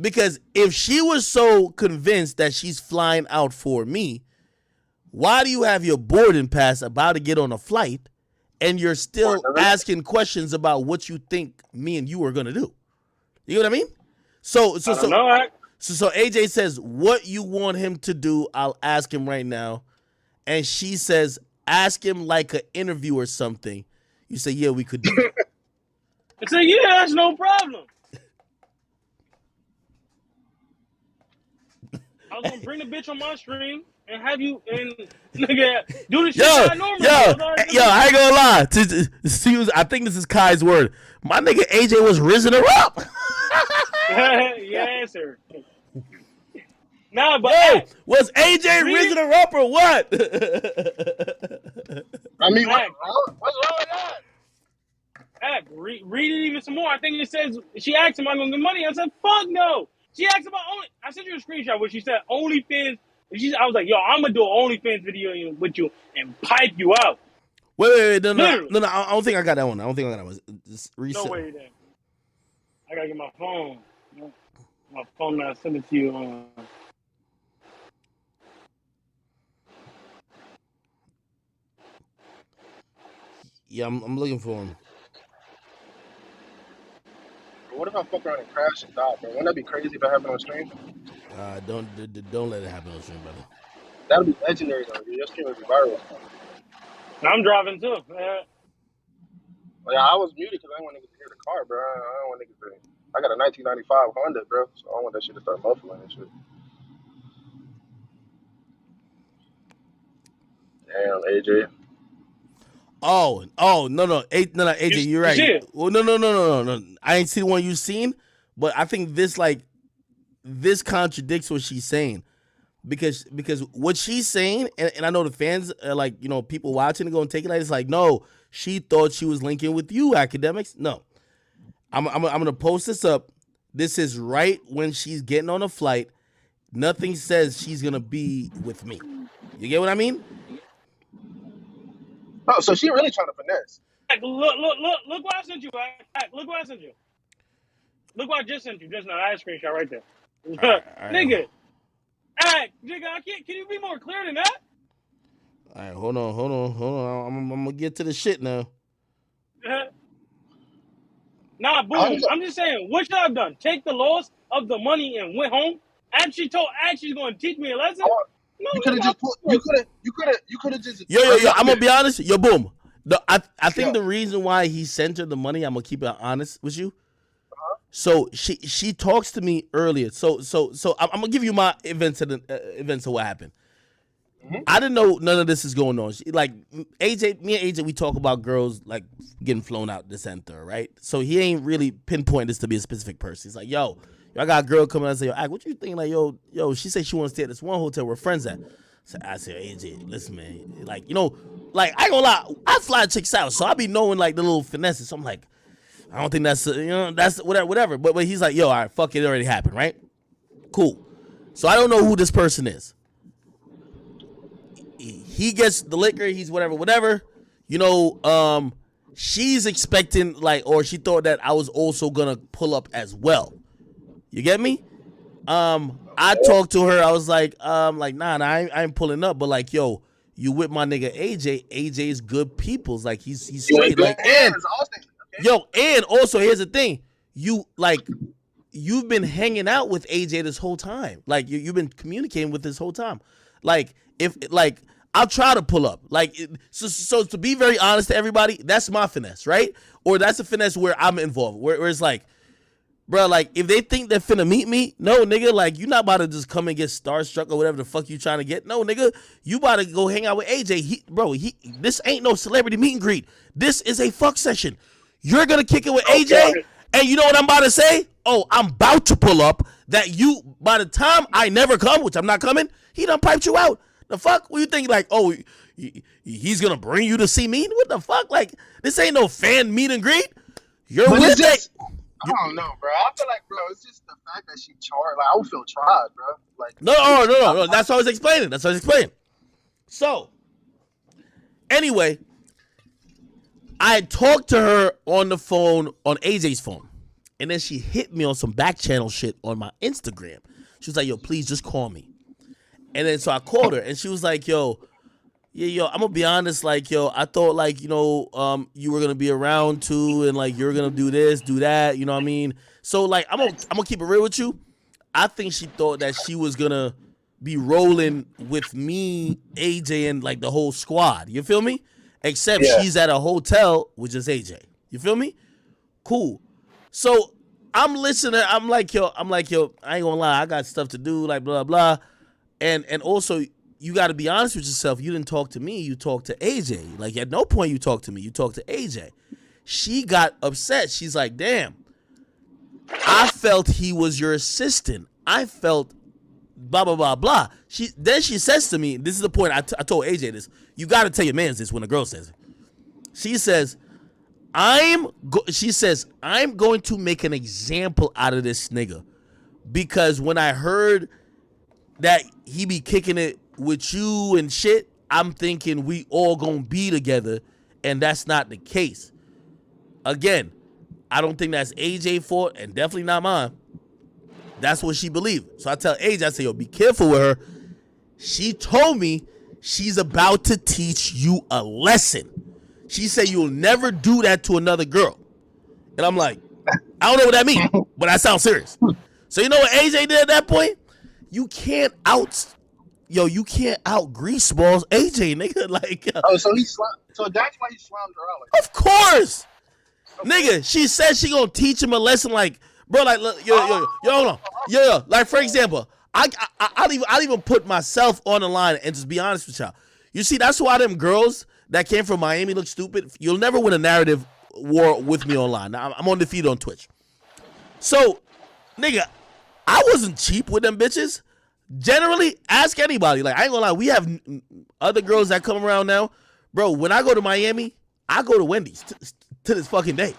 because if she was so convinced that she's flying out for me, why do you have your boarding pass about to get on a flight and you're still asking questions about what you think me and you are going to do? You know what I mean? So AJ says, what you want him to do, I'll ask him right now. And she says, ask him like an interview or something. You say, yeah, we could do it. I say, yeah, that's no problem. I was going to bring the bitch on my stream and have you do the shit that I normally do. Yo, I ain't going to lie. I think this is Kai's word. My nigga AJ was rizzing her up. Yes, sir. Nah, but was AJ rizzing her up or what? I mean, what's wrong with that? Read it even some more. I think it says she asked him, "Am I gonna get money?" I said, "Fuck no." She asked about only. I sent you a screenshot where she said OnlyFans. I was like, "Yo, I'm gonna do an OnlyFans video with you and pipe you out." Wait, no. I don't think I got that one. Just reset. No way, then. I gotta get my phone. My phone that I sent it to you on. Yeah, I'm looking for him. What if I fuck around and crash and die, bro? Wouldn't that be crazy if it happened on stream? Don't let it happen on stream, brother. That would be legendary, though. Your stream would be viral. I'm driving, too. Man. Like, I was muted because I didn't want niggas to hear the car, bro. I don't want niggas to... I got a 1995 Honda, bro, so I don't want that shit to start muffling and shit. Damn, AJ. Oh, no, AJ, you're right. Yeah. Well, no. I ain't seen the one you seen, but I think this contradicts what she's saying, because what she's saying, and I know the fans are like, people watching and going to take it like, it's like, no, she thought she was linking with you, Academics. No, I'm going to post this up. This is right when she's getting on a flight. Nothing says she's going to be with me. You get what I mean? Oh, so she really trying to finesse. Look what I sent you. Look what I sent you. Look what I just sent you. Just now, I had a screenshot right there. All right. Nigga. All right, nigga, can you be more clear than that? All right, hold on. I'm going to get to the shit now. Nah, boom. I'm just saying, what should I have done? Take the loss of the money and went home? She's going to teach me a lesson? No, you could have just. I'm gonna be honest. Yo, boom. No, I think the reason why he sent her the money, I'm gonna keep it honest with you. So she talks to me earlier. So I'm gonna give you my events of what happened. Mm-hmm. I didn't know none of this is going on. Me and AJ, we talk about girls like getting flown out this and third, right? So he ain't really pinpointing this to be a specific person. He's like, yo, I got a girl coming out and say, yo, Ak, what you think? Like, yo, she said she wants to stay at this one hotel we're friends at. So I said, AJ, listen, man, like, you know, like I ain't gonna lie, I fly chicks out, so I be knowing like the little finesses. So I'm like, I don't think that's, you know, that's whatever. But he's like, yo, all right, fuck it, it already happened, right? Cool. So I don't know who this person is. He gets the liquor, he's whatever. You know, she's expecting like, or she thought that I was also gonna pull up as well. You get me? I talked to her. I was like, nah, I ain't pulling up. But like, yo, you with my nigga AJ? AJ's good people's. Like he's straight. Like, and yo, and also here's the thing. You've been hanging out with AJ this whole time. Like you've been communicating with this whole time. Like I'll try to pull up. Like so to be very honest to everybody, that's my finesse, right? Or that's a finesse where I'm involved. Where it's like, bro, like if they think they're finna meet me, no nigga, like you not about to just come and get starstruck or whatever the fuck you trying to get. No nigga, you about to go hang out with AJ. This ain't no celebrity meet and greet. This is a fuck session. You're gonna kick it with AJ, and you know what I'm about to say? Oh, I'm about to pull up. That you, by the time I never come, which I'm not coming, he done piped you out. The fuck? What you think? Like, oh, he's gonna bring you to see me? What the fuck? Like, this ain't no fan meet and greet. You're but with that. I don't know, bro. I feel like, bro, it's just the fact that she charged. Like, I would feel tried, bro. Like, no. That's what I was explaining. So, anyway, I talked to her on the phone, on AJ's phone. And then she hit me on some back channel shit on my Instagram. She was like, yo, please just call me. And then so I called her and she was like, yo, I'm gonna be honest, like, yo, I thought like, you know, you were gonna be around too and like you're gonna do this, do that, you know what I mean? So like I'm gonna keep it real with you. I think she thought that she was gonna be rolling with me, AJ, and like the whole squad. You feel me? Except she's at a hotel with just AJ. You feel me? Cool. So I'm listening, I'm like, yo, I ain't gonna lie, I got stuff to do, like blah blah. And also, you got to be honest with yourself. You didn't talk to me. You talked to AJ. Like, at no point you talked to me. You talked to AJ. She got upset. She's like, damn, I felt he was your assistant. I felt blah, blah, blah, blah. Then she says to me, this is the point, I told AJ this. You got to tell your mans this when a girl says it. She says, I'm going to make an example out of this nigga. Because when I heard that he be kicking it with you and shit, I'm thinking we all gonna be together, and that's not the case. Again, I don't think that's AJ's fault, and definitely not mine. That's what she believed. So I tell AJ, I say, yo, be careful with her. She told me she's about to teach you a lesson. She said you'll never do that to another girl. And I'm like, I don't know what that means, but I sound serious. So you know what AJ did at that point? You can't out grease balls AJ, nigga. Like, so that's why he slammed her out. Like, of course, okay. Nigga. She said she gonna teach him a lesson, like, bro, like, yo, hold on, yeah. Like, for example, I'll even put myself on the line and just be honest with y'all. You see, that's why them girls that came from Miami look stupid. You'll never win a narrative war with me online. Now, I'm on defeat on Twitch, so, nigga. I wasn't cheap with them bitches. Generally, ask anybody. Like, I ain't gonna lie, we have other girls that come around now. Bro, when I go to Miami, I go to Wendy's to this fucking day.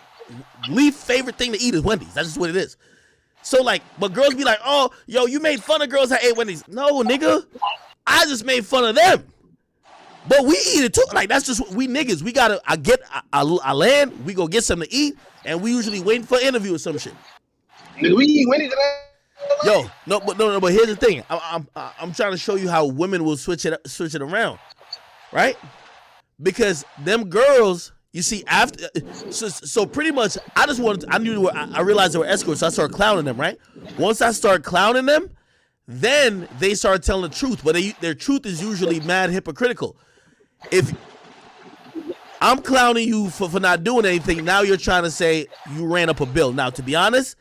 Least favorite thing to eat is Wendy's. That's just what it is. So, like, but girls be like, oh, yo, you made fun of girls that ate Wendy's. No, nigga. I just made fun of them. But we eat it too. Like, that's just, we niggas. We gotta, I land, we go get something to eat, and we usually waiting for an interview or some shit. Did we eat Wendy's today? Yo, no, but here's the thing. I'm trying to show you how women will switch it around, right? Because them girls, you see, after so pretty much, I realized they were escorts, so I started clowning them, right? Once I start clowning them, then they start telling the truth, but their truth is usually mad hypocritical. If I'm clowning you for not doing anything. Now you're trying to say you ran up a bill. Now, to be honest,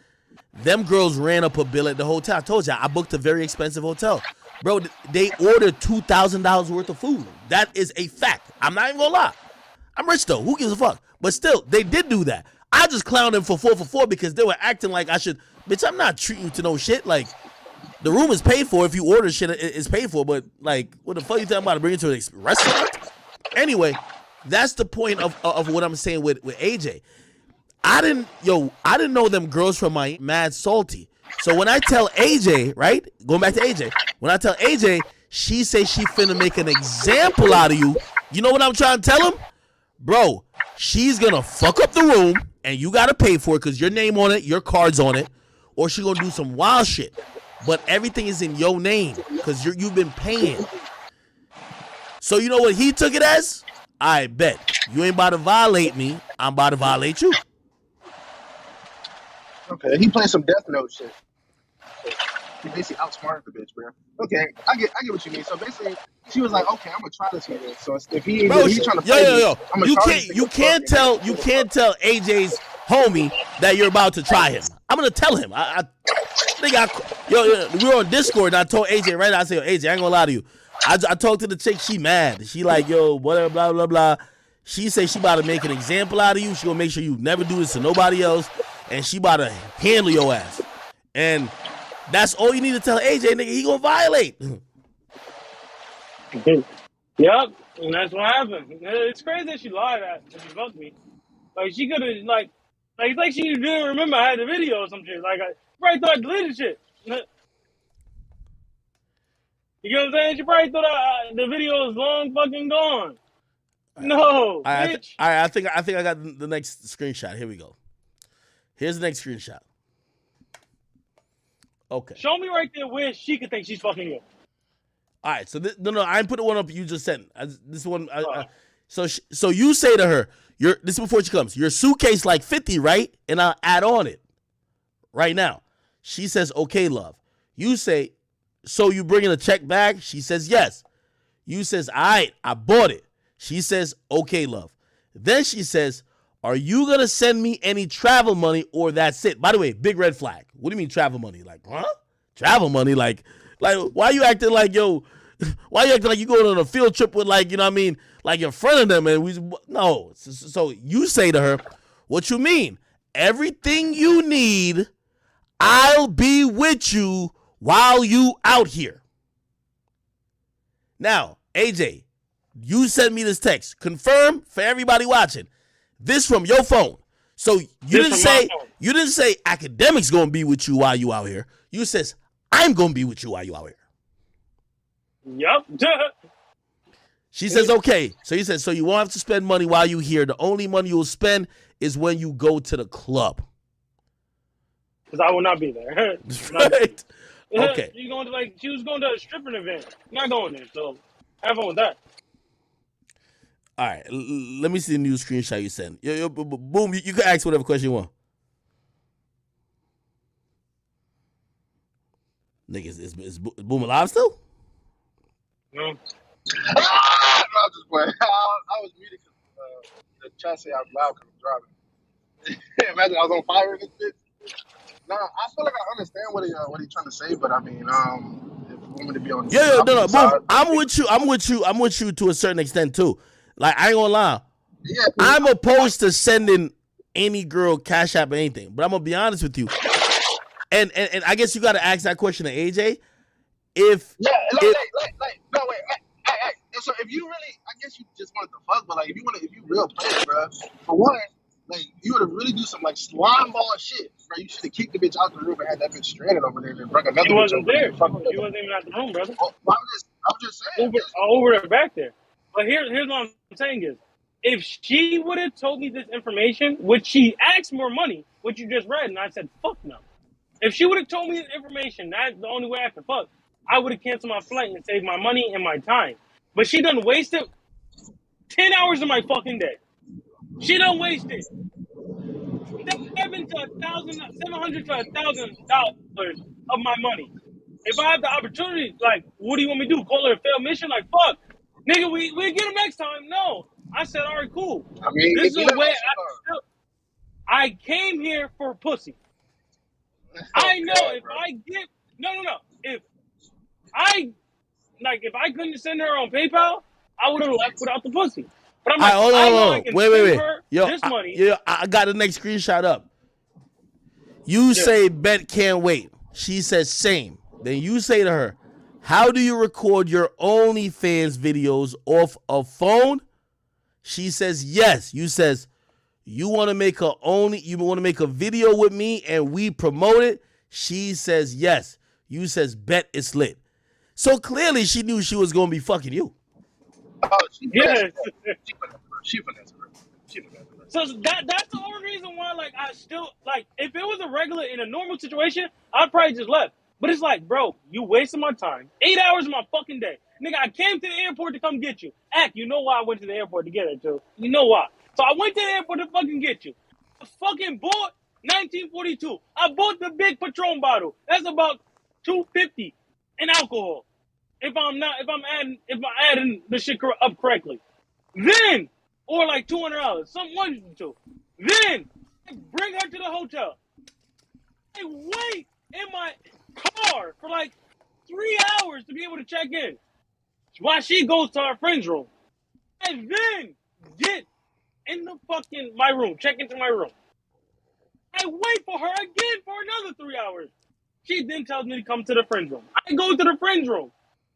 them girls ran up a bill at the hotel. I told you, I booked a very expensive hotel. Bro, they ordered $2,000 worth of food. That is a fact. I'm not even going to lie. I'm rich, though. Who gives a fuck? But still, they did do that. I just clowned them for four because they were acting like I should. Bitch, I'm not treating you to no shit. Like, the room is paid for. If you order shit, it's paid for. But, like, what the fuck you talking about? To bring it to an restaurant? Anyway, that's the point of what I'm saying with AJ. I didn't know them girls from my mad salty. So when I tell AJ, right, going back to AJ, when I tell AJ, she say she finna make an example out of you. You know what I'm trying to tell him? Bro, she's gonna fuck up the room, and you gotta pay for it because your name on it, your card's on it, or she gonna do some wild shit. But everything is in your name because you've been paying. So you know what he took it as? I bet. You ain't about to violate me. I'm about to violate you. Okay, he playing some Death Note shit. He basically outsmarted the bitch, bro. Okay, I get what you mean. So basically, she was like, "Okay, I'm gonna try this nigga." So if he, bro, he's trying to play me, you can't tell AJ's homie that you're about to try him. I'm gonna tell him. I think we were on Discord and I told AJ right now. I said, "AJ, I ain't gonna lie to you. I talked to the chick. She mad. She like, yo, whatever, blah blah blah. She say she about to make an example out of you. She gonna make sure you never do this to nobody else." And she about to handle your ass. And that's all you need to tell AJ, nigga. He gonna violate. Yep, and that's what happened. It's crazy that she lied after she fucked me. Like, she could have, like she didn't remember I had the video or some shit. Like, I probably thought I deleted shit. You know what I'm saying? She probably thought the video was long fucking gone. No, right, bitch. I think I got the next screenshot. Here we go. Here's the next screenshot. Okay. Show me right there where she could think she's fucking you. All right. So no, I ain't put the one up you just sent. So you say to her, this is before she comes. Your suitcase like 50, right? And I'll add on it right now. She says, okay, love. You say, so you bringing a check bag? She says, yes. You says, all right, I bought it. She says, okay, love. Then she says, are you going to send me any travel money or that's it? By the way, big red flag. What do you mean travel money? Like, huh? Travel money? Like why you acting like, yo, why you acting like you going on a field trip with, like, you know what I mean? Like, in front of them. And we, no. So you say to her, what you mean? Everything you need, I'll be with you while you out here. Now, AJ, you sent me this text. Confirm for everybody watching. This from your phone. So you didn't say Academics gonna be with you while you out here. You says I'm gonna be with you while you out here. Yep. She says okay. So you said so you won't have to spend money while you here. The only money you'll spend is when you go to the club. Because I will not be there. Right. Okay. You going to she was going to a stripping event. I'm not going there. So have fun with that. All right, let me see the new screenshot you sent. Boom, you can ask whatever question you want. Nigga, is Boom alive still? No. Ah, no, I'm just playing. I was muted because the chat said I was loud because I'm driving. Imagine I was on fire and this bitch. Nah, I feel like I understand what he's trying to say, but I mean, if women to be on the side, I'm with you to a certain extent too. Like, I ain't gonna lie. Yeah, I'm opposed to sending any girl Cash App or anything, but I'm gonna be honest with you. And I guess you gotta ask that question to AJ. So if you really, I guess you just wanted to fuck, but like if you real play, bro, for one, like you would have really do some like slime ball shit, bro. You should have kicked the bitch out the room and had that bitch stranded over there and brought another. You wasn't there. You wasn't even out the room, brother. Oh, I'm just saying. Over and back there. But here's what I'm saying is, if she would have told me this information, would she ask more money, which you just read, and I said, fuck no. If she would have told me this information, that's the only way I could fuck, I would have canceled my flight and saved my money and my time. But she done wasted 10 hours of my fucking day. She done wasted $700 to $1,000 of my money. If I have the opportunity, like, what do you want me to do? Call her a failed mission? Like, fuck. Nigga, we get him next time. No, I said, all right, cool. I mean, this is a way I came here for pussy. I know if I get no. If I couldn't send her on PayPal, I would have left without the pussy. But I'm like, all right, hold on. Wait. Yo, this money. I got the next screenshot up. You say Bet can't wait. She says same. Then you say to her, how do you record your OnlyFans videos off a phone? She says yes. You says you want to make a video with me and we promote it. She says yes. You says Bet it's lit. So clearly she knew she was gonna be fucking you. Oh, she finessed her. So that's the only reason why, like, I still, like, if it was a regular in a normal situation, I'd probably just left. But it's like, bro, you wasting my time. 8 hours of my fucking day. Nigga, I came to the airport to come get you. You know why I went to the airport to get it, too. You know why. So I went to the airport to fucking get you. I fucking bought 1942. I bought the big Patron bottle. That's about $2.50 in alcohol. If I'm adding the shit up correctly. Then, or like $200, then I bring her to the hotel. I wait in my car for like 3 hours to be able to check in. While she goes to her friend's room. And then get in the fucking my room, check into my room. I wait for her again for another 3 hours. She then tells me to come to the friend's room. I go to the friend's room.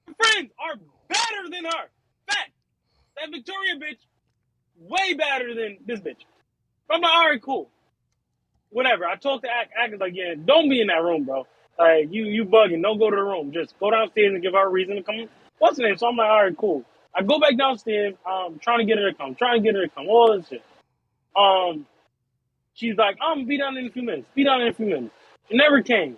Her friends are better than her. Fact. That Victoria bitch, way better than this bitch. I'm like, all right, cool. Whatever. I talked to Act like, yeah, don't be in that room, bro. Like, you bugging. Don't go to the room. Just go downstairs and give her a reason to come. What's her name? So I'm like, all right, cool. I go back downstairs. I'm trying to get her to come. All this shit. She's like, I'm going to be down in a few minutes. She never came.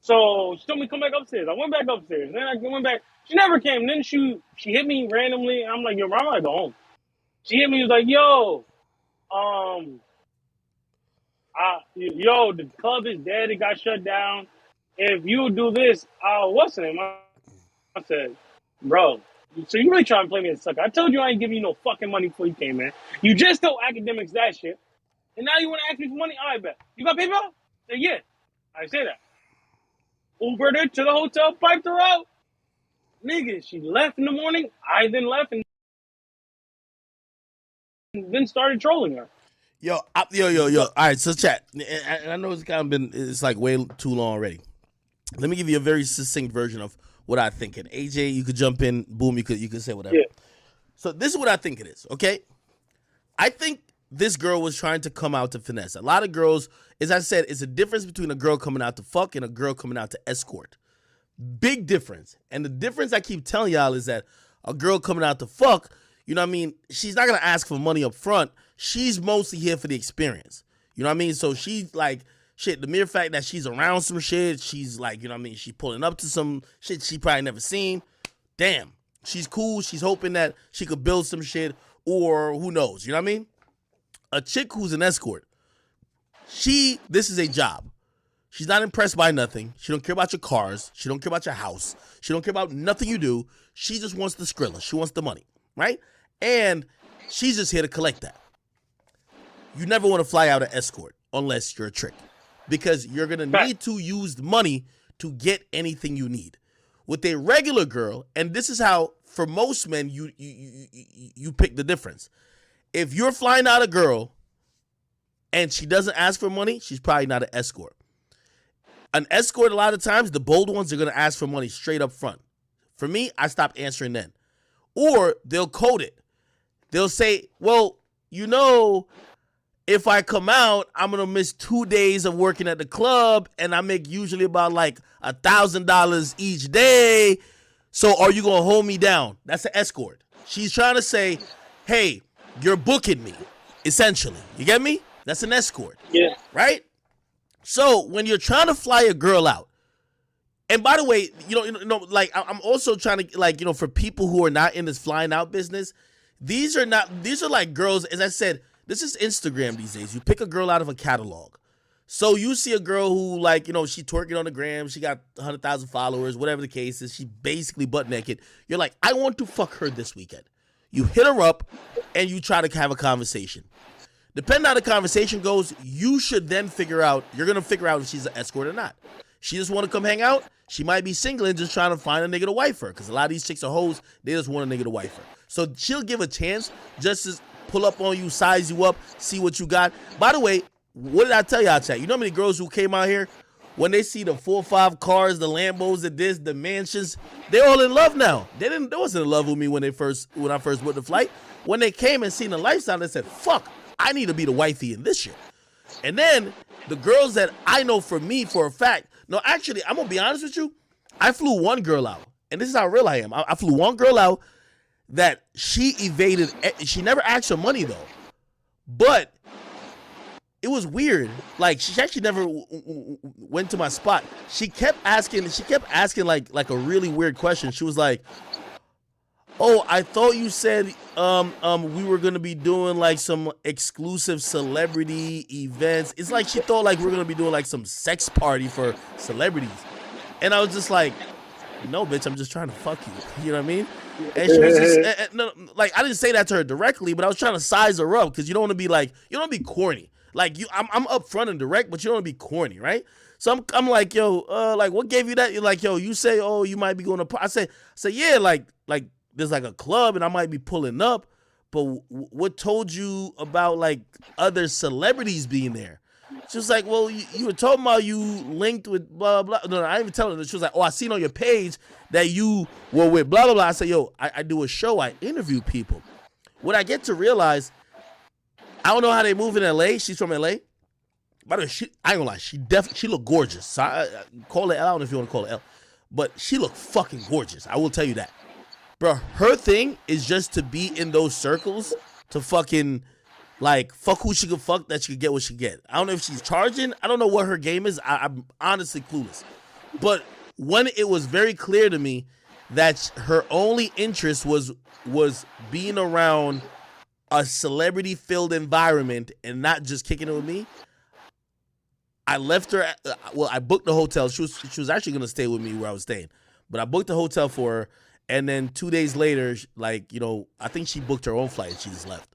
So she told me to come back upstairs. I went back upstairs. Then I went back. She never came. Then she hit me randomly. And I'm like, yo, bro, I'm going to go home. She hit me and was like, yo, the club is dead. It got shut down. If you do this, what's her name? I said, bro, so you really trying to play me a sucker. I told you I ain't giving you no fucking money before you came, man. You just told Academics that shit. And now you want to ask me for money? All right, bet. You got PayPal? I said, yeah. I said that. Ubered her to the hotel, piped her out. Nigga, she left in the morning. I then left and then started trolling her. Yo. All right, so chat. And I know it's like way too long already. Let me give you a very succinct version of what I think. And AJ, you could jump in. Boom, you could say whatever. Yeah. So this is what I think it is, okay? I think this girl was trying to come out to finesse. A lot of girls, as I said, it's a difference between a girl coming out to fuck and a girl coming out to escort. Big difference. And the difference I keep telling y'all is that a girl coming out to fuck, you know what I mean? She's not going to ask for money up front. She's mostly here for the experience. You know what I mean? So she's like, shit, the mere fact that she's around some shit, she's like, you know what I mean? She's pulling up to some shit she probably never seen. Damn. She's cool. She's hoping that she could build some shit or who knows. You know what I mean? A chick who's an escort, this is a job. She's not impressed by nothing. She don't care about your cars. She don't care about your house. She don't care about nothing you do. She just wants the skrilla. She wants the money, right? And she's just here to collect that. You never want to fly out an escort unless you're a trick because you're going to need to use the money to get anything you need. With a regular girl, and this is how, for most men, you pick the difference. If you're flying out a girl and she doesn't ask for money, she's probably not an escort. An escort, a lot of times, the bold ones are going to ask for money straight up front. For me, I stop answering then. Or they'll code it. They'll say, well, you know, if I come out, I'm going to miss 2 days of working at the club and I make usually about like $1,000 each day. So are you going to hold me down? That's an escort. She's trying to say, hey, you're booking me, essentially. You get me? That's an escort. Yeah. Right? So when you're trying to fly a girl out, and by the way, like I'm also trying to, like, you know, for people who are not in this flying out business, these are like girls, as I said, this is Instagram these days. You pick a girl out of a catalog. So you see a girl who, like, you know, she twerking on the gram, she got 100,000 followers, whatever the case is, she basically butt naked. You're like, I want to fuck her this weekend. You hit her up. and you try to have a conversation. Depending on how the conversation goes, you should then figure out, you're going to figure out if she's an escort or not. She just want to come hang out. She might be single and just trying to find a nigga to wife her, because a lot of these chicks are hoes. They just want a nigga to wife her. So she'll give a chance, just to pull up on you, size you up, see what you got. By the way, what did I tell y'all, chat? You know how many girls who came out here, when they see the 4 or 5 cars, the Lambos, the this, the mansions, they're all in love now. They wasn't in love with me when I first went to flight. When they came and seen the lifestyle, they said, fuck, I need to be the wifey in this shit. And then the girls that I know for me, for a fact, no, actually, I'm going to be honest with you. I flew one girl out, and this is how real I am. I flew one girl out that she evaded. She never asked for money, though. But it was weird. Like, she actually never went to my spot. She kept asking like a really weird question. She was like, oh, I thought you said we were going to be doing like some exclusive celebrity events. It's like she thought like we were going to be doing like some sex party for celebrities. And I was just like, no, bitch, I'm just trying to fuck you. You know what I mean? And she was just like, I didn't say that to her directly, but I was trying to size her up, because you don't want to be like, you don't want to be corny. Like, I'm upfront and direct, but you don't want to be corny, right? So I'm like, yo, like, what gave you that? You're like, yo, you say, oh, you might be going to, I say, yeah, like, there's like a club and I might be pulling up, but what told you about like other celebrities being there? She was like, well, you were talking about you linked with blah, blah. No, I didn't even tell her. She was like, oh, I seen on your page that you were with blah, blah, blah. I said, yo, I do a show. I interview people. What I get to realize, I don't know how they move in L.A. She's from L.A. By the way, I ain't gonna lie, she looked gorgeous. So I call her L. I don't know if you want to call her L. But she looked fucking gorgeous. I will tell you that. Bro, her thing is just to be in those circles, to fucking, like, fuck who she could fuck, that she could get what she get. I don't know if she's charging. I don't know what her game is. I'm honestly clueless. But when it was very clear to me that her only interest was being around a celebrity-filled environment and not just kicking it with me, I left her. Well, I booked the hotel. She was actually going to stay with me where I was staying. But I booked the hotel for her. And then 2 days later, like, you know, I think she booked her own flight and she just left.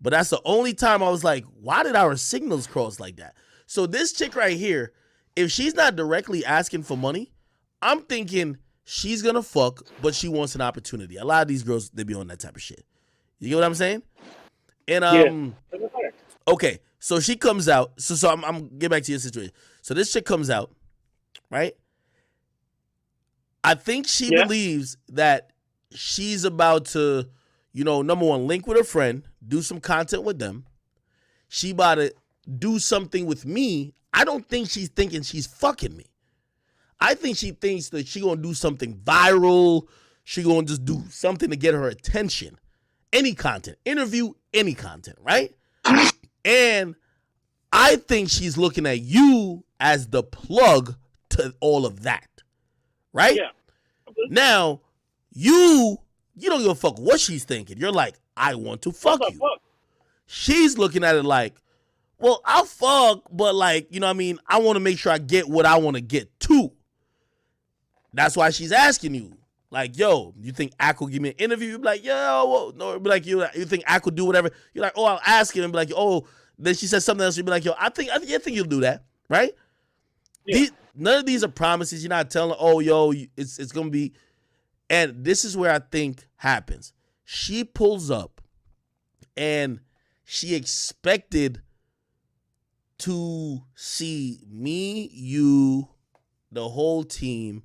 But that's the only time I was like, why did our signals cross like that? So this chick right here, if she's not directly asking for money, I'm thinking she's going to fuck, but she wants an opportunity. A lot of these girls, they be on that type of shit. You get what I'm saying? And, yeah. Okay, so she comes out. So I'm get back to your situation. So this chick comes out, right? I think she believes that she's about to, you know, number one, link with her friend, do some content with them. She about to do something with me. I don't think she's thinking she's fucking me. I think she thinks that she gonna do something viral. She gonna just do something to get her attention. Any content, interview any content, right? And I think she's looking at you as the plug to all of that. Right? Yeah. Now, you don't give a fuck what she's thinking. You're like, I want to fuck you. Fuck? She's looking at it like, well, I'll fuck, but like, you know what I mean? I want to make sure I get what I want to get too. That's why she's asking you. Like, yo, you think Ack will give me an interview? You're like, yo, whoa. No, be like, you think Ack will do whatever? You're like, oh, I'll ask him. And be like, oh, then she says something else. You'd be like, yo, I think you'll do that. Right? Yeah. None of these are promises. You're not telling, oh, yo, it's going to be. And this is where I think happens. She pulls up and she expected to see me, you, the whole team.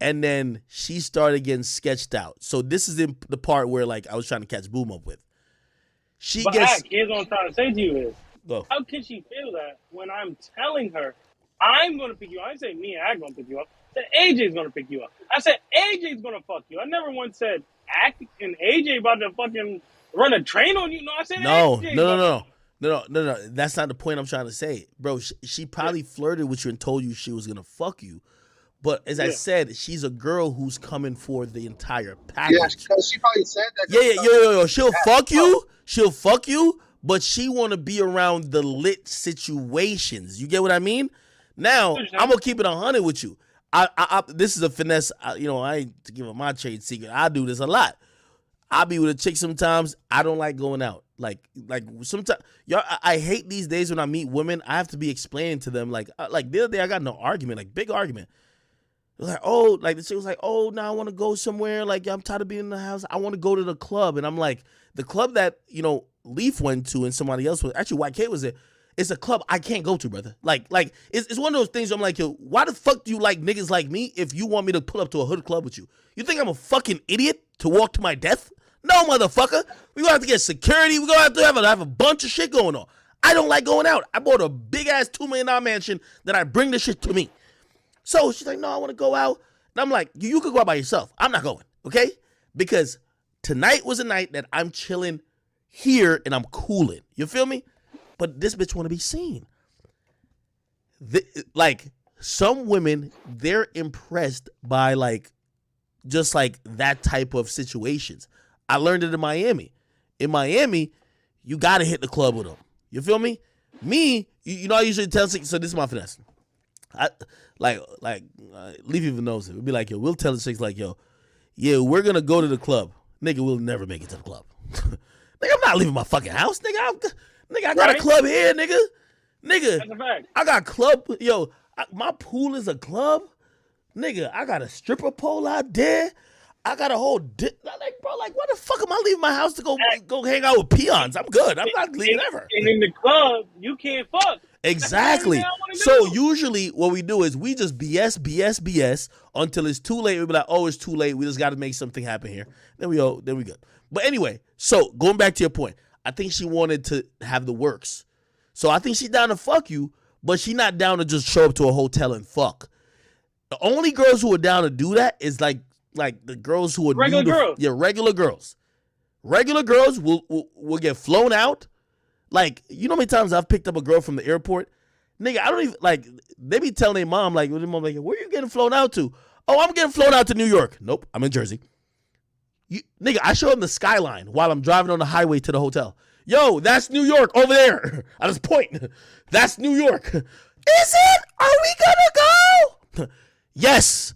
And then she started getting sketched out. So this is in the part where, like, I was trying to catch Boom up with. She but gets. Here's what I'm trying to say to you is, go. How can she feel that when I'm telling her, I'm going to pick you up? I say me and I'm going to pick you up. I said AJ's going to pick you up. I said AJ's going to fuck you. I never once said Act and AJ about to fucking run a train on you. No, I said no. That's not the point I'm trying to say. Bro, she probably flirted with you and told you she was going to fuck you. But as I said, she's a girl who's coming for the entire package. Yeah, because she probably said that. Yeah. She'll fuck you. She'll fuck you. But she want to be around the lit situations. You get what I mean? Now, I'm going to keep it 100 with you. This is a finesse. I ain't giving my trade secret. I do this a lot. I'll be with a chick sometimes. I don't like going out. Like sometimes, y'all, I hate these days when I meet women, I have to be explaining to them, like the other day I got in an argument, like big argument. It was like, oh, like the chick was like, oh, now I want to go somewhere. Like, I'm tired of being in the house. I want to go to the club. And I'm like, the club that, you know, Leaf went to and somebody else was, actually YK was there. It's a club I can't go to, brother. Like it's one of those things where I'm like, yo, why the fuck do you like niggas like me if you want me to pull up to a hood club with you? You think I'm a fucking idiot to walk to my death? No, motherfucker. We're going to have to get security. We're going to have a bunch of shit going on. I don't like going out. I bought a big-ass $2 million mansion that I bring this shit to me. So she's like, no, I want to go out. And I'm like, you could go out by yourself. I'm not going, okay? Because tonight was a night that I'm chilling here and I'm cooling. You feel me? But this bitch want to be seen. Like, some women, they're impressed by, like, just, like, that type of situations. I learned it in Miami. In Miami, you got to hit the club with them. You feel me? Me, you know, I usually tell, so this is my finesse. Leaf even knows it. We'll be like, yo, we'll tell the chicks, like, yo, yeah, we're going to go to the club. Nigga, we'll never make it to the club. Nigga, I'm not leaving my fucking house, nigga. I got a club here, nigga. That's a fact. I got club. Yo, my pool is a club. Nigga, I got a stripper pole out there. I got a whole bro, like, why the fuck am I leaving my house to go hang out with peons? I'm good. I'm not leaving ever. And in the club, you can't fuck. Exactly. So usually what we do is we just BS until it's too late. We'll be like, oh, it's too late. We just got to make something happen here. Then we good. But anyway, so going back to your point, I think she wanted to have the works. So I think she's down to fuck you, but she's not down to just show up to a hotel and fuck. The only girls who are down to do that is like the girls who are regular girls. Yeah, regular girls. Regular girls will get flown out. Like, you know how many times I've picked up a girl from the airport? Nigga, I don't even, like, they be telling their mom, like, where are you getting flown out to? Oh, I'm getting flown out to New York. Nope, I'm in Jersey. Nigga, I show them the skyline while I'm driving on the highway to the hotel. Yo, that's New York over there. I just point. That's New York. Is it? Are we gonna go? Yes.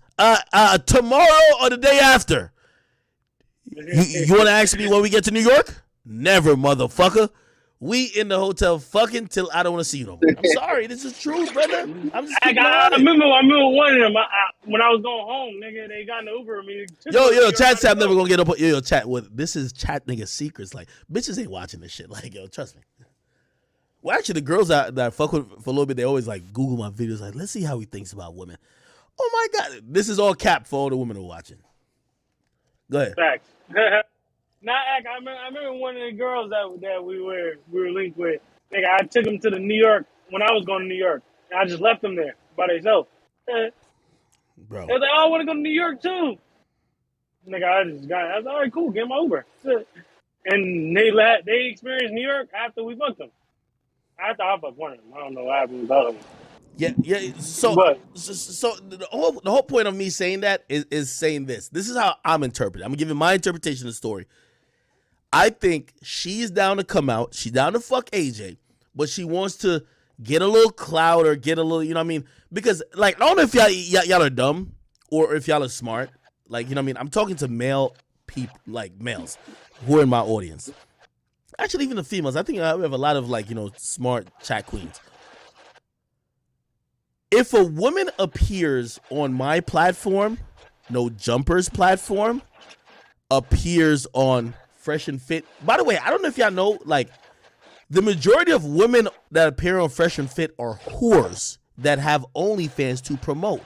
Tomorrow or the day after. You want to ask me when we get to New York? Never, motherfucker. We in the hotel fucking till I don't want to see you no more. I'm sorry, this is true, brother. I'm just I remember one of them when I was going home, nigga. They got an Uber. I mean, yo, chat. I'm never gonna get up. Yo, chat. With this is chat, nigga. Secrets, like bitches ain't watching this shit. Like, yo, trust me. Well, actually, the girls that I fuck with for a little bit, they always like Google my videos. Like, let's see how he thinks about women. Oh my God, this is all cap for all the women who are watching. Go ahead. Facts. I remember one of the girls that we were linked with. Like, I took them to the New York when I was going to New York. And I just left them there by themselves. Bro, they was like, oh, I want to go to New York too. Nigga, I was like, all right, cool, get my Uber. And they experienced New York after we fucked them. After I fucked one of them, I don't know what happened with the other one. Yeah. So the whole point of me saying that is saying this. This is how I'm interpreting. I'm giving my interpretation of the story. I think she's down to come out. She's down to fuck AJ, but she wants to get a little clout or get a little, you know what I mean? Because, like, I don't know if y'all are dumb or if y'all are smart. Like, you know what I mean? I'm talking to male people, like males who are in my audience. Actually, even the females. I think I have a lot of, like, you know, smart chat queens. If a woman appears on my platform, No Jumpers platform, appears on Fresh and Fit. By the way, I don't know if y'all know, like, the majority of women that appear on Fresh and Fit are whores that have OnlyFans to promote.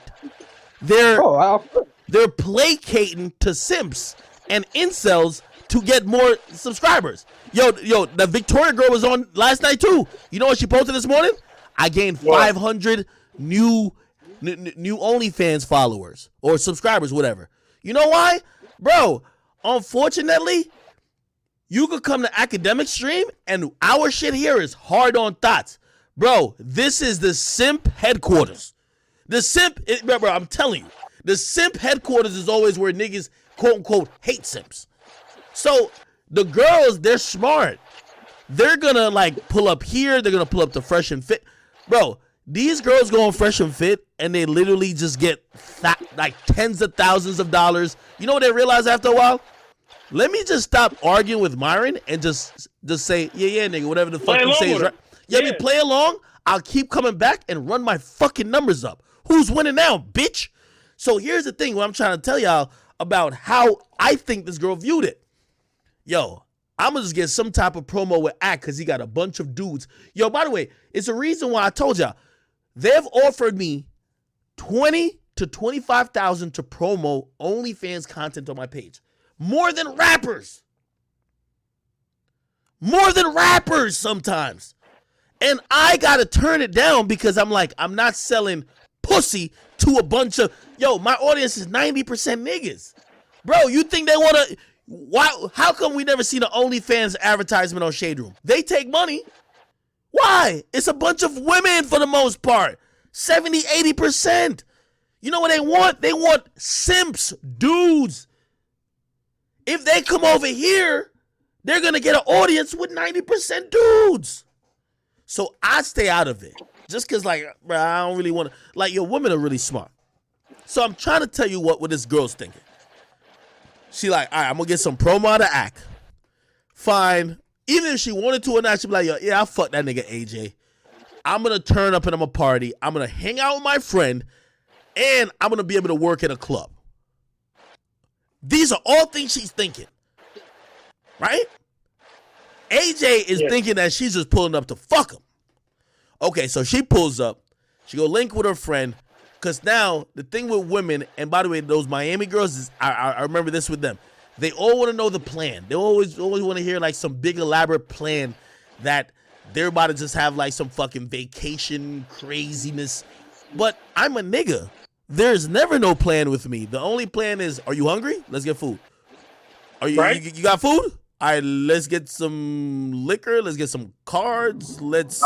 They're placating to simps and incels to get more subscribers. Yo, the Victoria girl was on last night too. You know what she posted this morning? I gained 500 new OnlyFans followers or subscribers, whatever. You know why? Bro, unfortunately, you could come to Academic Stream and our shit here is hard on thoughts. Bro, this is the simp headquarters. Bro, I'm telling you, the simp headquarters is always where niggas, quote-unquote, hate simps. So the girls, they're smart. They're going to, like, pull up here. They're going to pull up the Fresh and Fit. Bro, these girls go on Fresh and Fit, and they literally just get like tens of thousands of dollars. You know what they realize after a while? Let me just stop arguing with Myron and just say, yeah, nigga, whatever the fuck you say is right. Yeah, we play along. I'll keep coming back and run my fucking numbers up. Who's winning now, bitch? So here's the thing, what I'm trying to tell y'all about how I think this girl viewed it. Yo, I'm going to just get some type of promo with Act because he got a bunch of dudes. Yo, by the way, it's a reason why I told y'all. They've offered me $20,000 to $25,000 to promo OnlyFans content on my page. More than rappers. More than rappers sometimes. And I got to turn it down because I'm like, I'm not selling pussy to a bunch of... Yo, my audience is 90% niggas. Bro, you think they want to... Why? How come we never seen an OnlyFans advertisement on Shade Room? They take money. Why? It's a bunch of women for the most part. 70, 80%. You know what they want? They want simps, dudes. If they come over here, they're going to get an audience with 90% dudes. So I stay out of it. Just because, like, bro, I don't really want to. Like, your women are really smart. So I'm trying to tell you what this girl's thinking. She like, all right, I'm going to get some promo out of Act. Fine. Even if she wanted to or not, she'd be like, yo, yeah, I'll fuck that nigga AJ. I'm going to turn up and I'm going to party. I'm going to hang out with my friend. And I'm going to be able to work at a club. These are all things she's thinking. Right? AJ is thinking that she's just pulling up to fuck him. Okay, so she pulls up. She go link with her friend. Because now, the thing with women, and by the way, those Miami girls, is, I remember this with them. They all want to know the plan. They always want to hear like some big elaborate plan that they're about to just have like some fucking vacation craziness. But I'm a nigga. There's never no plan with me. The only plan is, are you hungry? Let's get food. Are you, right? you got food? All right, let's get some liquor. Let's get some cards. Let's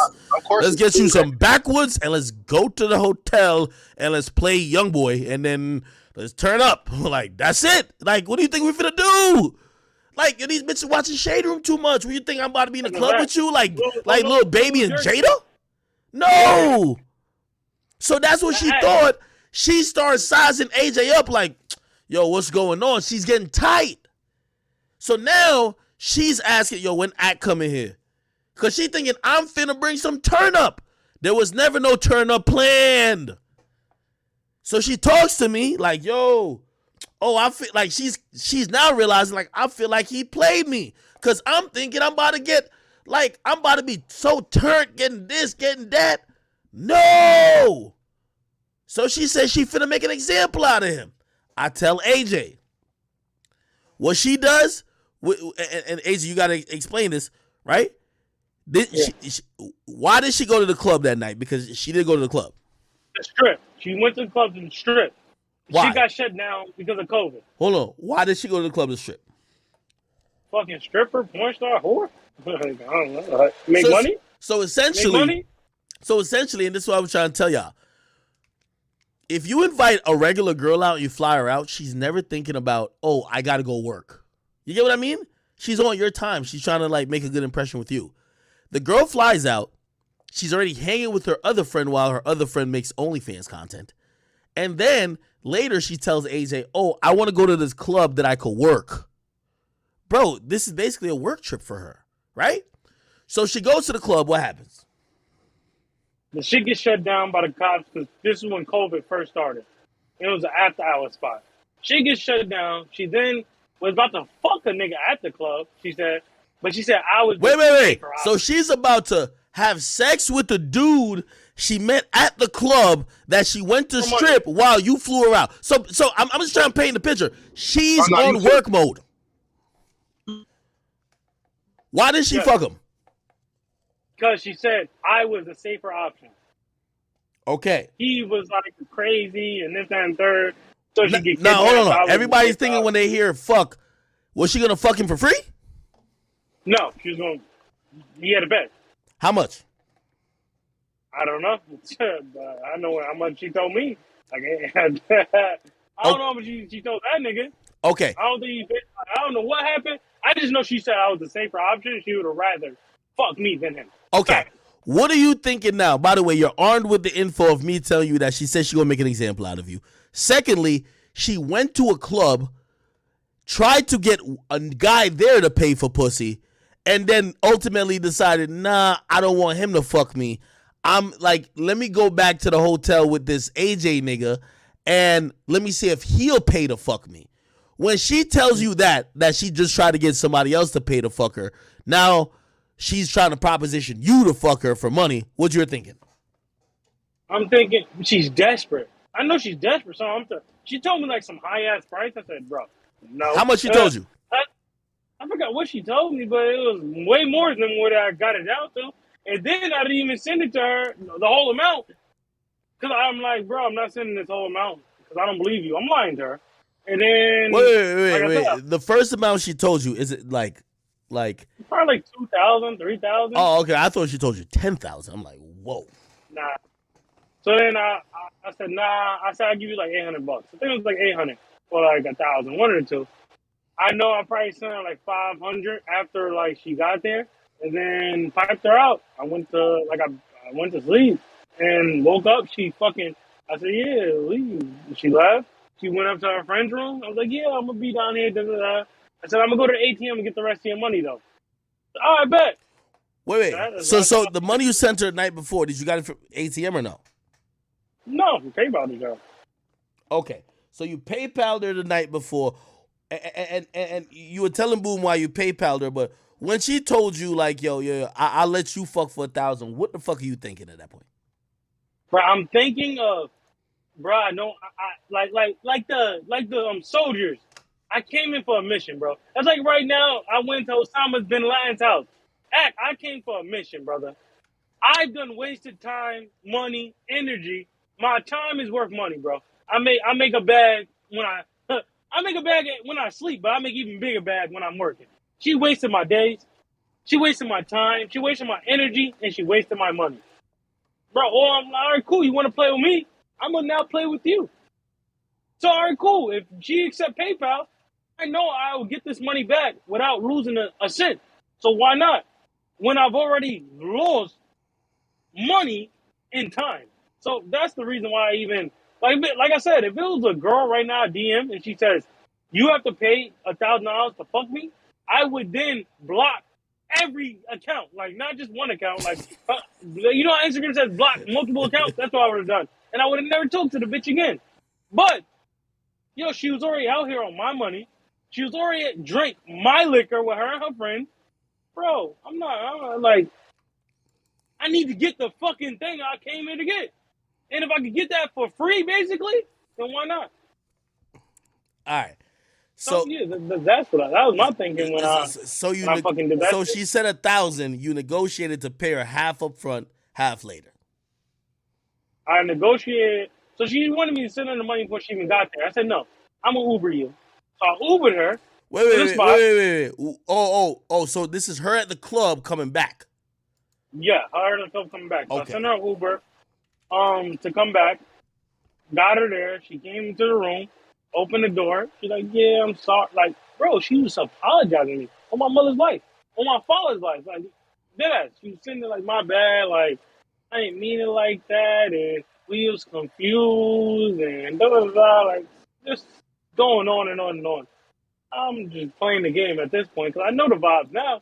get you some backwoods, and let's go to the hotel, and let's play Young Boy, and then let's turn up. Like, that's it. Like, what do you think we're finna do? Like, are these bitches watching Shade Room too much? What do you think I'm about to be in the club with you? Like Lil Baby and Jada? No. So that's what she thought. She starts sizing AJ up like, yo, what's going on? She's getting tight. So now she's asking, yo, when Act come in here? Because she thinking, I'm finna bring some turn up. There was never no turn up planned. So she talks to me like, yo, oh, I feel like she's now realizing, like, I feel like he played me. Because I'm thinking I'm about to get, like, I'm about to be so turned, getting this, getting that. No. So she says she finna make an example out of him. I tell AJ. What she does... And AJ, you got to explain this, right? Why did she go to the club that night? Because she didn't go to the club. The strip. She went to the club and stripped. Why? She got shut down because of COVID. Hold on. Why did she go to the club and strip? Fucking stripper, porn star, whore? I don't know. Make money? So essentially... Make money? So essentially, and this is what I was trying to tell y'all. If you invite a regular girl out and you fly her out, she's never thinking about, oh, I got to go work. You get what I mean? She's on your time. She's trying to, like, make a good impression with you. The girl flies out. She's already hanging with her other friend while her other friend makes OnlyFans content. And then later she tells AJ, oh, I want to go to this club that I could work. Bro, this is basically a work trip for her, right? So she goes to the club. What happens? Well, she gets shut down by the cops because this is when COVID first started. It was an after-hour spot. She gets shut down. She then... was about to fuck a nigga at the club, she said. But she said, I was... Wait. So she's about to have sex with the dude she met at the club that she went to strip while you flew her out. So I'm just trying to paint the picture. She's on work mode. Why did she fuck him? Because she said, I was a safer option. Okay. He was like crazy and this, that, and third. So now, hold on. Everybody's thinking when they hear fuck, was she going to fuck him for free? No, she was going to. He had a bet. How much? I don't know. I know how much she told me. I don't know how much she told that nigga. Okay. I don't know what happened. I just know she said I was the safer option. She would have rather fuck me than him. Okay. What are you thinking now? By the way, you're armed with the info of me telling you that she said she's going to make an example out of you. Secondly, she went to a club tried to get a guy there to pay for pussy, and then ultimately decided, nah, I don't want him to fuck me. I'm like, let me go back to the hotel with this AJ nigga, and let me see if he'll pay to fuck me. When she tells you that she just tried to get somebody else to pay to fuck her, now she's trying to proposition you to fuck her for money. What you're thinking? I'm thinking she's desperate. I know she's desperate, so she told me like some high-ass price. I said, bro, no. How much she told you? I forgot what she told me, but it was way more than what I got it out to. And then I didn't even send it to her, the whole amount. Because I'm like, bro, I'm not sending this whole amount because I don't believe you. I'm lying to her. And then... Wait. The first amount she told you, is it like... Probably like $2,000, $3,000. Oh, okay. I thought she told you $10,000. I'm like, whoa. Nah. So then I said, nah. I said, I'll give you like $800. I think it was like $800 or like $1,000, one or two. I know I probably sent her like $500 after like she got there. And then piped her out. I went to sleep and woke up. She fucking, I said, yeah, leave. She left. She went up to her friend's room. I was like, yeah, I'm going to be down here. Da, da, da. I said, I'm going to go to the ATM and get the rest of your money, though. All right, bet. Wait. So the money you sent her the night before, did you got it from ATM or no? No, from PayPal, girl. Okay. So you PayPal'd her the night before, and you were telling Boom why you PayPal'd her, but when she told you, like, yo, I'll let you fuck for $1,000, what the fuck are you thinking at that point? Bro, I'm thinking of, bro, I know, like the soldiers. I came in for a mission, bro. That's like right now, I went to Osama bin Laden's house. I came for a mission, brother. I done wasted time, money, energy. My time is worth money, bro. I make a bag when I make a bag when I sleep, but I make even bigger bag when I'm working. She wasted my days, she wasted my time, she wasted my energy, and she wasted my money. Bro, oh, I'm like, all right, cool, you want to play with me? I'm going to now play with you. So, all right, cool, if she accept PayPal, I know I will get this money back without losing a cent. So why not? When I've already lost money and time. So that's the reason why I even, like I said, if it was a girl right now, DM, and she says, you have to pay $1,000 to fuck me, I would then block every account, like not just one account. Like, you know how Instagram says block multiple accounts? That's what I would have done. And I would have never talked to the bitch again. But, yo, she was already out here on my money. She was already drank my liquor with her and her friend. Bro, I'm not like, I need to get the fucking thing I came here to get. And if I could get that for free, basically, then why not? All right. So yeah, that's what that was my thinking when I fucking did that. So she said $1,000. You negotiated to pay her half up front, half later. I negotiated. So she wanted me to send her the money before she even got there. I said no. I'm gonna Uber you. So I Ubered her. Wait. Oh. So this is her at the club coming back. Yeah, her at the club coming back. So okay. I sent her an Uber, to come back. Got her there. She came into the room. Open the door. She's like, yeah, I'm sorry. Like, bro, she was apologizing to me on my mother's life, on my father's life. Like, yeah, she was sitting there like, my bad. Like, I didn't mean it like that. And we was confused and blah, blah, blah. Like, just going on and on and on. I'm just playing the game at this point because I know the vibes now.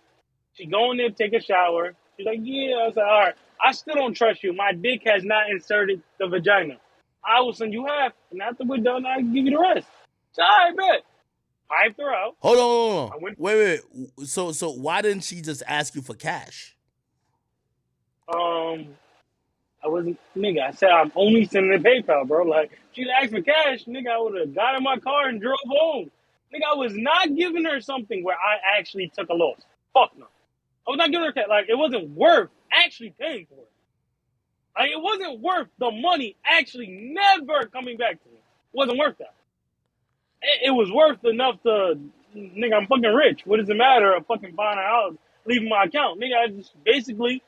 She going there to take a shower. She's like, yeah. I was like, all right, I still don't trust you. My dick has not inserted the vagina. I will send you half, and after we're done, I'll give you the rest. So, all right, bet. Piped her out. Hold on. Wait. So why didn't she just ask you for cash? I wasn't, nigga, I said I'm only sending PayPal, bro. Like, she asked for cash, nigga, I would have got in my car and drove home. Nigga, I was not giving her something where I actually took a loss. Fuck no. I was not giving her cash. Like, it wasn't worth actually paying for it. Like, it wasn't worth the money actually never coming back to me. It wasn't worth that. It was worth enough to, nigga, I'm fucking rich. What does it matter? I'm fucking buying a house, leaving my account. Nigga, I just basically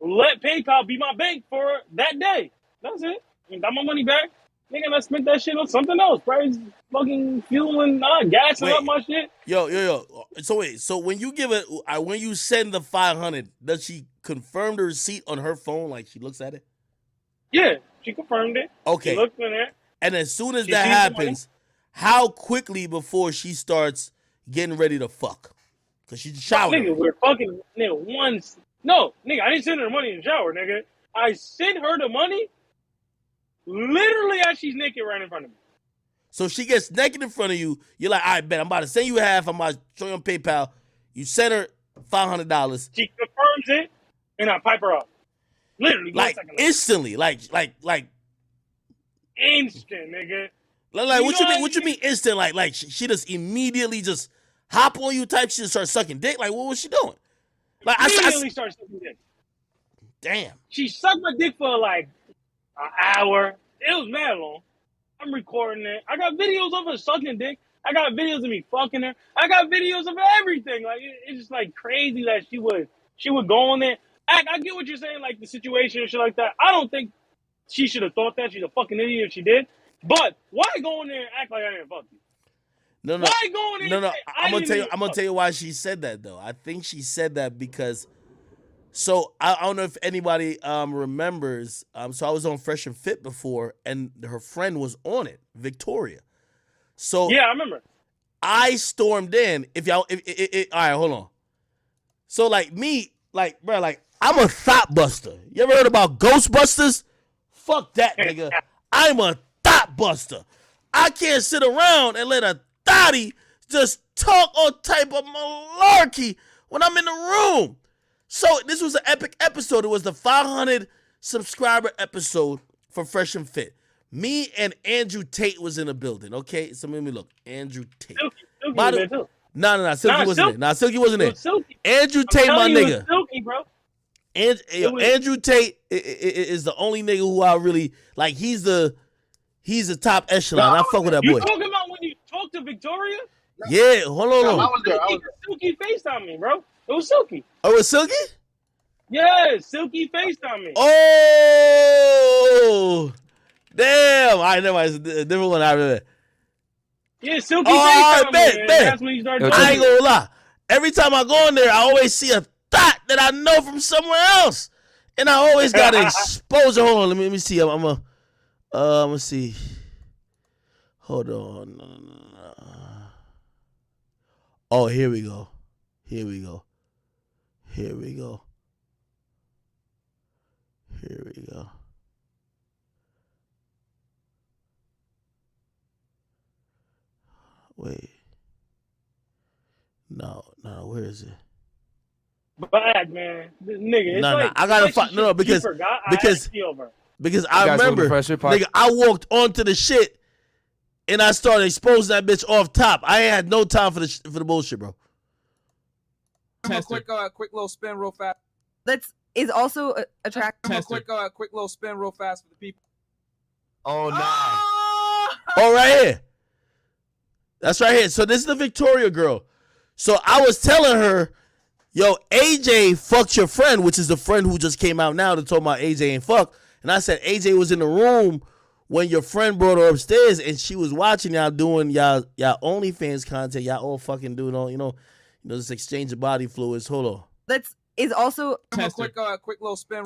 let PayPal be my bank for that day. That's it. And got my money back. Nigga, and I spent that shit on something else. Probably fucking fueling, gassing up my shit. Yo. So when you give it, when you send the $500, does she confirm the receipt on her phone? Like, she looks at it? Yeah, she confirmed it. Okay. She looked in there. And as soon as that happens, how quickly before she starts getting ready to fuck. Cause she's showering. Nigga, we're fucking nigga once. No, nigga, I didn't send her the money in the shower, nigga. I sent her the money literally as she's naked right in front of me. So she gets naked in front of you. You're like, all right, bet. I'm about to send you half. I'm about to show you on PayPal. You sent her $500. She confirms it, and I pipe her up. Literally, like instantly, instant, nigga. Like what you mean instant? Like she just immediately just hop on you type. She just starts sucking dick. Like what was she doing? Like immediately starts sucking dick. Damn. She sucked my dick for like an hour. It was mad long. I'm recording it. I got videos of her sucking dick. I got videos of me fucking her. I got videos of everything. Like it's just like crazy that she would go on there. I get what you're saying, like the situation and shit like that. I don't think she should have thought that. She's a fucking idiot if she did. But why go in there and act like I didn't fuck you? No. Why go in there? No. I'm gonna tell you why she said that though. I think she said that because. So I don't know if anybody remembers. So I was on Fresh and Fit before, and her friend was on it, Victoria. So yeah, I remember. I stormed in. If y'all, all right, hold on. So like me, like bro, like I'm a thought buster. You ever heard about Ghostbusters? Fuck that, nigga. I'm a thought buster. I can't sit around and let a thotty just talk all type of malarkey when I'm in the room. So this was an epic episode. It was the 500 subscriber episode for Fresh and Fit. Me and Andrew Tate was in the building, okay? So let me look. Andrew Tate. Silky was there too. No. Silky wasn't there. Andrew Tate, my nigga. Silky, bro. Andrew Tate is the only nigga who I really, like, he's the top echelon. No, I fuck with that boy. You talking about when you talked to Victoria? No. Yeah, hold on. No, I was there. Silky FaceTimed me, bro. It was Silky. Oh, it was Silky? Yeah, Silky FaceTimed me. Oh! Damn. I know it's a different one I remember. Yeah, Silky FaceTimed me. That's when you started. I ain't gonna lie. Every time I go in there, I always see a thought that I know from somewhere else. And I always got to expose it. Hold on. Let me see. I'm gonna see. Hold on. No. Oh, here we go. Here we go. Wait. No, where is it? Bad, man. This nigga. No, I gotta find. No, because I remember, nigga, I walked onto the shit and I started exposing that bitch off top. I ain't had no time for the bullshit, bro. Quick little spin real fast. That's is also attractive. Quick little spin real fast for the people. Oh no! Oh, right here. That's right here. So this is the Victoria girl. So I was telling her, yo, AJ fucked your friend, which is the friend who just came out now to talk about AJ ain't fuck. And I said AJ was in the room when your friend brought her upstairs, and she was watching y'all doing y'all OnlyFans content. Y'all all fucking doing all this exchange of body fluids. Hold on. That's is also quick little spin.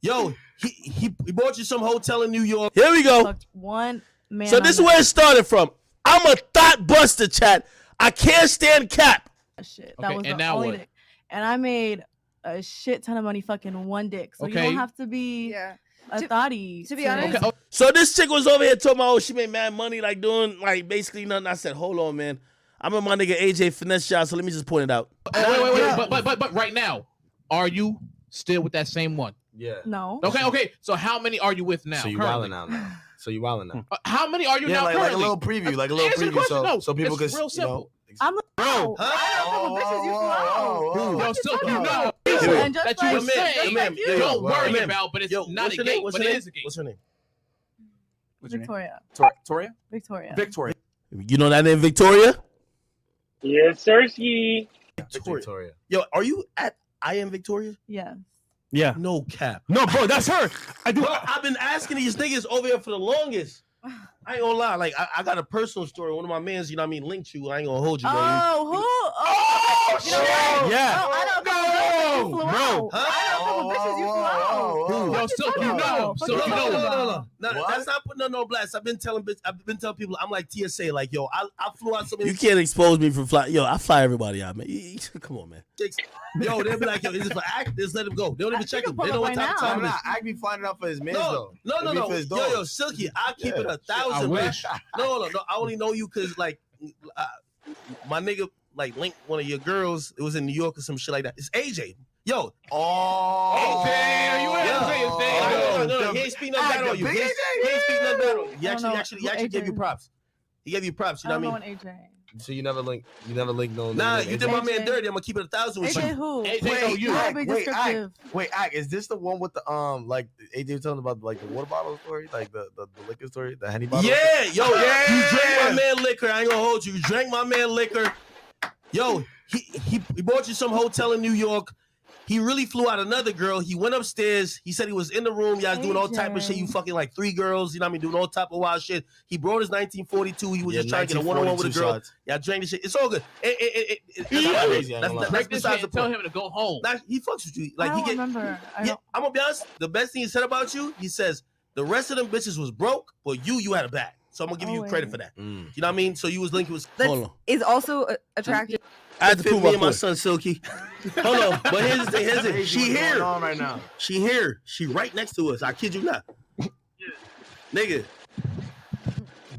Yo, he bought you some hotel in New York. Here we go. One man. So this is where it started from. I'm a thought buster, chat. I can't stand cap. Shit. That okay, was and the now only what? Dick. And I made a shit ton of money fucking one dick. So you don't have to be a thotty. To be honest. Okay. So this chick was over here talking about, oh, she made mad money, like doing like basically nothing. I said, hold on, man. I'm in my nigga AJ finesse shot, so let me just point it out. Wait. But right now, are you still with that same one? Yeah. No. Okay. So how many are you with now? So you wilding now. How many are you now? Like a little preview, so people can. Real simple. I'm a bro. I don't know bitches you know. And just that you saying, don't worry about, but it's not a game. But it is a game. What's her name? Victoria. You know that name, Victoria? Yes, Cersei. Victoria. Yo, are you at I Am Victoria? Yeah. Yeah. No cap. No, bro, that's her. Bro, I've been asking these niggas over here for the longest. I ain't gonna lie. Like, I got a personal story. One of my mans, linked you. I ain't gonna hold you. Who? Oh, shit. Yeah. I don't know. Bro. I don't know bitches you flow. No, that's not putting on no blast. I've been telling people, I'm like TSA, like, yo, I flew out so many. You can't expose me for fly. Yo, I fly everybody out, man. Come on, man. Yo, they'll be like, yo, is it for act? Just let him go. They don't even check him. They know what type of time it is. I be flying out for his man, though. No. Yo, Silky, I keep it 1,000. No. I only know you because, like, my nigga, like, linked one of your girls. It was in New York or some shit like that. It's AJ. Yo. Oh. AJ, are you in? No. He ain't speak nothing bad on you. He ain't speak nothing bad on you. He actually gave you props. He gave you props. You know what I mean? AJ. So you never link no. Nah, you did my man dirty. I'm gonna keep it 1,000 with AJ you. Who? AJ who? AJ who? Wait, is this the one with the like AJ was telling about like the water bottle story, like the liquor story, the honey bottle? Yeah, yo, you drank my man liquor. I ain't gonna hold you. You drank my man liquor. Yo, he bought you some hotel in New York. He really flew out another girl. He went upstairs. He said he was in the room. Y'all doing all type of shit. You fucking like three girls. You know what I mean? Doing all type of wild shit. He brought his 1942. He was just trying to get a one-on-one with a girl. Y'all drank the shit. It's all good. Tell him to go home. Nah, he fucks with you. Like, I don't remember. I'm going to be honest. The best thing he said about you, he says, the rest of them bitches was broke, but you had a bag. So I'm going to give you credit for that. Mm. You know what I mean? So you was linking with... That is also attractive. I had to prove my son Silky. Hold on, but here's the thing. She here right now. She here. She right next to us. I kid you not. Yeah. Nigga,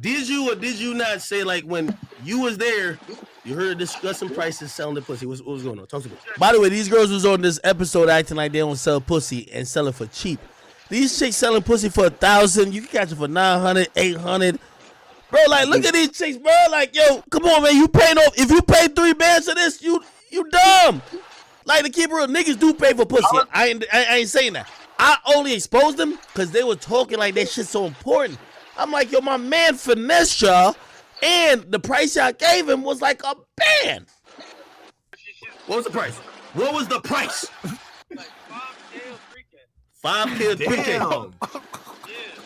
did you or did you not say like when you was there, you heard discussing prices selling the pussy? What was going on? Talk to me. By the way, these girls was on this episode acting like they don't sell pussy and sell it for cheap. These chicks selling pussy for 1,000. You can catch it for 900, 800. Bro, like, look at these chicks, bro. Like, yo, come on, man. You paying off. If you pay $3 bands for this, you dumb. Like, to keep it real, niggas do pay for pussy. I ain't saying that. I only exposed them because they were talking like that shit's so important. I'm like, yo, my man finessed y'all, and the price y'all gave him was like a band. What was the price? What was the price? Like 5K or 3K. 5K or 3K.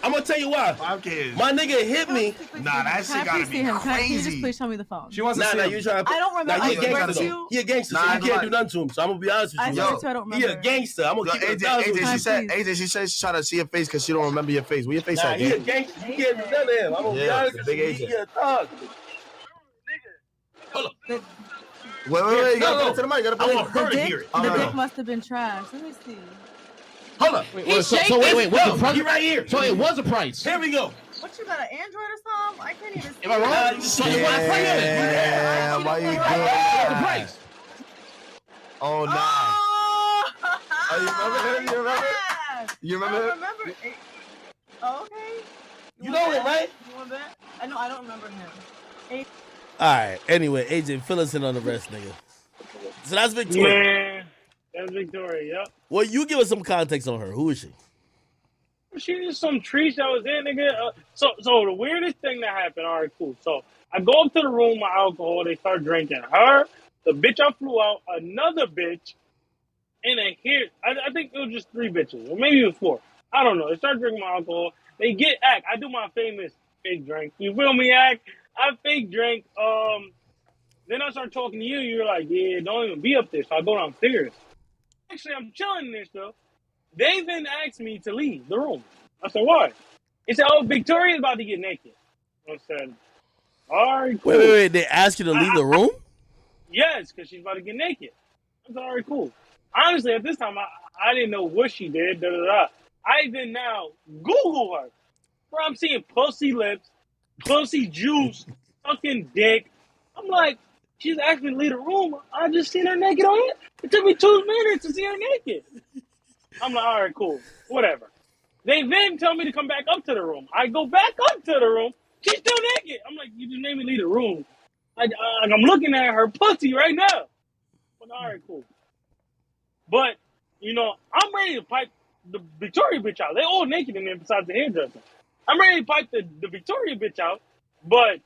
I'm gonna tell you why. My nigga hit me. Nah, that shit gotta be crazy. Can you just please tell me the phone? She wants to see him. You trying to... I don't remember. He a gangster. Nah, so you can't do nothing to him. So I'm gonna be honest with you. I don't remember. He a gangster. I'm gonna keep it 1,000. AJ, she said she's trying to see your face because she don't remember your face. Where your face at? He a gangster. He can't do nothing to him. I'm gonna be honest with you. He a thug. Hold up. Wait. You gotta put it to the mic. You gotta put it. I want her to hear it. The dick must have been trash. Let me see. Hold up. Wait. What's the price? Right here. So it was a price. Here we go. What, you got an Android or something? I can't even see. Am I wrong? Yeah. Why you doing that? Oh, no. Oh, you remember him? You remember him? Oh, okay. You know it, right? You want that? No, I don't remember him. All right. Anyway, AJ, fill us in on the rest, nigga. So that's Victoria. Yeah. That's Victoria, yep. Well, you give us some context on her. Who is she? She's just some trees that was in, nigga. So the weirdest thing that happened, all right, cool. So I go up to the room with alcohol. They start drinking. Her, the bitch I flew out, another bitch, and then here, I think it was just 3 bitches. Or maybe it was 4. I don't know. They start drinking my alcohol. They get act. I do my famous fake drink. You feel me, act? I fake drink. Then I start talking to you. You're like, yeah, don't even be up there. So I go downstairs. Actually, I'm chilling in this stuff. They then asked me to leave the room. I said, why? He said, oh, Victoria's about to get naked. I said, all right, cool. Wait. They asked you to leave the room? Yes, because she's about to get naked. I said, all right, cool. Honestly, at this time, I didn't know what she did. I then now Google her. Bro, I'm seeing pussy lips, pussy juice, fucking dick. I'm like, she's asked me to leave the room. I just seen her naked on it. It took me 2 minutes to see her naked. I'm like, all right, cool, whatever. They then tell me to come back up to the room. I go back up to the room. She's still naked. I'm like, you just made me leave the room. I'm looking at her pussy right now. I'm like, all right, cool. But, you know, I'm ready to pipe the Victoria bitch out. They all naked in there besides the hairdresser. I'm ready to pipe the Victoria bitch out, but,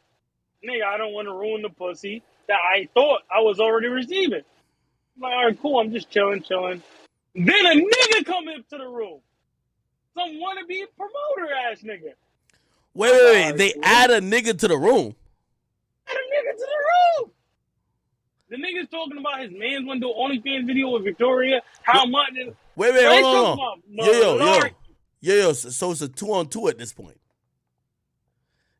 nigga, I don't want to ruin the pussy that I thought I was already receiving. I'm like, all right, cool. I'm just chilling. Then a nigga come into the room. Some wannabe promoter ass nigga. Wait. Right, they add a nigga to the room. Add a nigga to the room. The nigga's talking about his man's gonna do OnlyFans video with Victoria. How much? Wait, hold on. Yo. Yeah, so it's a 2-on-2 at this point.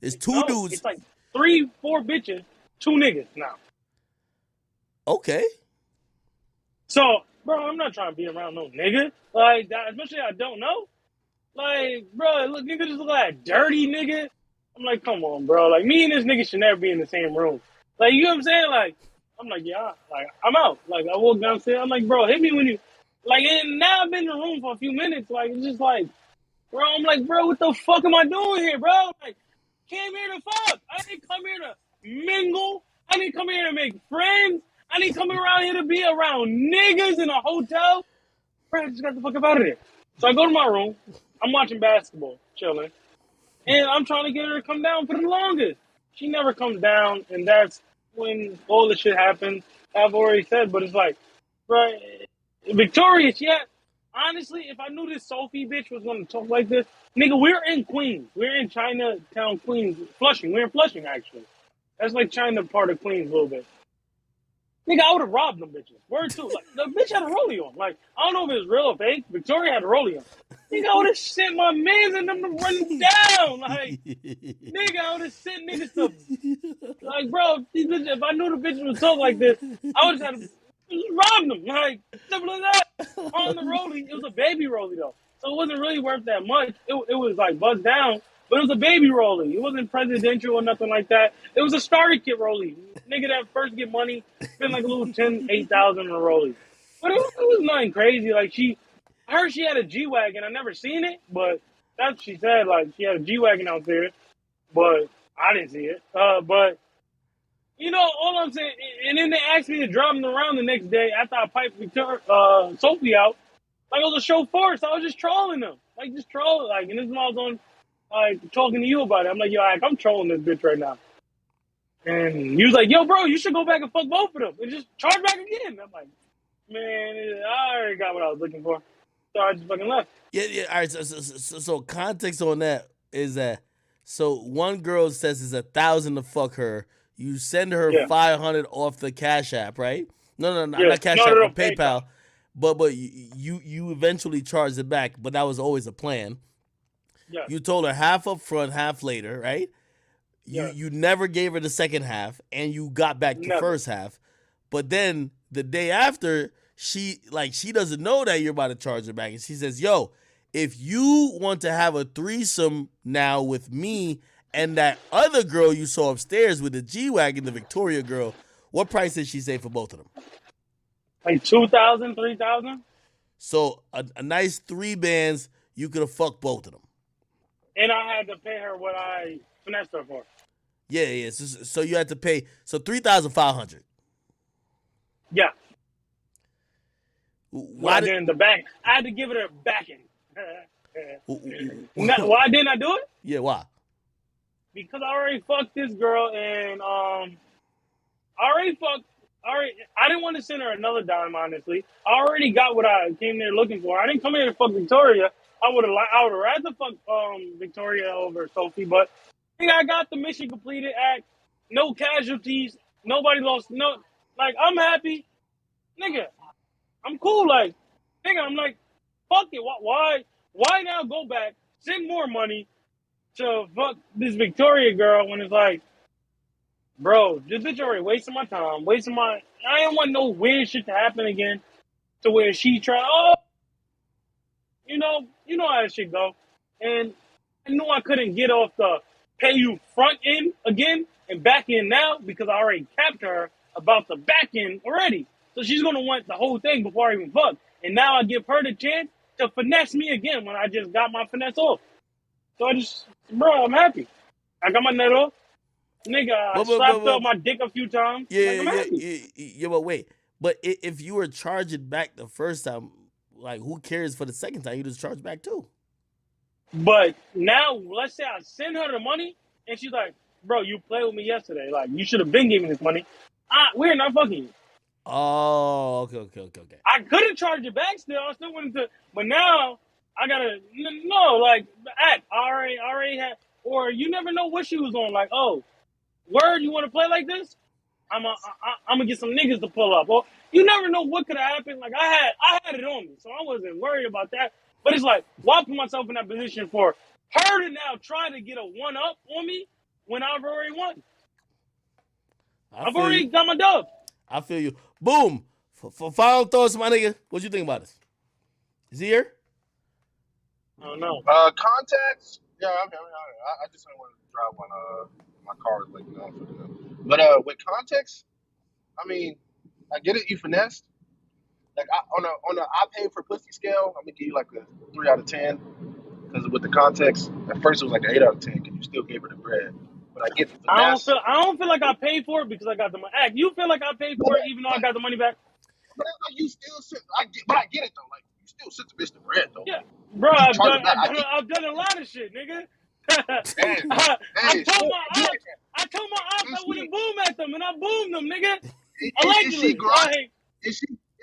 It's two dudes. It's like 3-4 bitches, 2 niggas now. Okay. So, bro, I'm not trying to be around no nigga. Like, especially I don't know. Like, bro, look, nigga just look like a dirty nigga. I'm like, come on, bro. Like, me and this nigga should never be in the same room. Like, you know what I'm saying? Like, I'm like, yeah, like, I'm out. Like, I walk downstairs. I'm like, bro, hit me when you. Like, and now I've been in the room for a few minutes. Like, it's just like, bro, I'm like, bro, what the fuck am I doing here, bro? Like, came here to fuck. I didn't come here to mingle. I didn't come here to make friends. I didn't come around here to be around niggas in a hotel. Bro, I just got the fuck up out of here. So I go to my room. I'm watching basketball, chilling. And I'm trying to get her to come down for the longest. She never comes down, and that's when all the shit happens. I've already said, but it's like, bro, Victoria, yeah. Honestly, if I knew this Sophie bitch was going to talk like this, nigga, we're in Queens. We're in Chinatown, Queens, Flushing. We're in Flushing, actually. That's like China part of Queens a little bit. Nigga, I would have robbed them bitches. Word too. Like, the bitch had a rollie on. Like, I don't know if it's real or fake. Victoria had a rollie on. Nigga, I would have sent my mans and them to run down. Like, nigga, I would have sent niggas to. Like, bro, these bitches, if I knew the bitches would talk like this, I would have had to rob them. Like, simple as that. On the rollie, it was a baby rollie, though. So it wasn't really worth that much. It was like buzzed down, but it was a baby rollie. It wasn't presidential or nothing like that. It was a starter kit rollie. Nigga that first get money, spend like a little 10, 8,000 on a rollie. But it was nothing crazy. Like, I heard she had a G-Wagon. I never seen it, but that's what she said. Like, she had a G-Wagon out there, but I didn't see it. But, you know, all I'm saying, and then they asked me to drive them around the next day after I piped Sophie out. Like, I was a chauffeur, so I was just trolling them. Like, just trolling. Like, and this is when I was on, like, talking to you about it. I'm like, yo, like, I'm trolling this bitch right now. And you was like, yo, bro, you should go back and fuck both of them and just charge back again. I'm like, man, I already got what I was looking for. So I just fucking left. Yeah. All right. So context on that is that so one girl says it's 1,000 to fuck her. You send her 500 off the Cash App, right? No, yeah, not Cash App, but PayPal. But you eventually charge it back. But that was always a plan. Yeah. You told her half up front, half later, right? Yeah. You never gave her the second half, and you got back the first half. But then the day after. She doesn't know that you're about to charge her back. And she says, yo, if you want to have a threesome now with me and that other girl you saw upstairs with the G-Wagon, the Victoria girl, what price did she say for both of them? Like $2,000, $3,000? So a nice 3 bands, you could have fucked both of them. And I had to pay her what I finessed her for. Yeah. So you had to pay. So $3,500. Yeah. Why didn't the back? I had to give it a backing. Why didn't I do it? Yeah, why? Because I already fucked this girl, and I didn't want to send her another dime. Honestly, I already got what I came there looking for. I didn't come here to fuck Victoria. I would have rather fuck Victoria over Sophie, but I got the mission completed act. No casualties. Nobody lost. No, like I'm happy, nigga. I'm cool, like, nigga, I'm like, fuck it, why now go back, send more money to fuck this Victoria girl when it's like, bro, this bitch already wasting my time, I didn't want no weird shit to happen again to where she tried, you know how that shit go, and I knew I couldn't get off the pay you front end again and back end now because I already capped her about the back end already. So she's going to want the whole thing before I even fuck. And now I give her the chance to finesse me again when I just got my finesse off. So I just, bro, I'm happy. I got my nut off. Nigga, I slapped up my dick a few times. Yeah, but wait. But if you were charging back the first time, like, who cares for the second time? You just charge back too. But now, let's say I send her the money, and she's like, bro, you played with me yesterday. Like, you should have been giving this money. We're not fucking you. Oh, okay. I couldn't charge it back still. I still wanted to, but now I gotta I already had. Or you never know what she was on. Like, oh, word, you want to play like this? I'm gonna get some niggas to pull up. Or you never know what could have happened. Like I had it on me, so I wasn't worried about that. But it's like, why put myself in that position for her to now try to get a one-up on me when I've already won? I've already got my dub. I feel you. Boom. For final thoughts, my nigga, what you think about this? Is he here? I don't know. Contacts? Yeah, I mean, I just didn't want to drive when my car is leaking off. But with contacts, I mean, I get it. You finessed. Like on a I pay for pussy scale, I'm gonna give you like a 3 out of 10 because with the context, at first it was like an 8 out of 10 because you still gave her the bread. But I get the I don't feel like I paid for it because I got the money. You feel like I paid for it even though I got the money back? But it's like you still sit. I get it though. Like you still sit the bitch the bread though. Yeah, bro. I've done a lot of shit, nigga. I told my aunts I wouldn't boom at them, and I boomed them, nigga. Allegedly,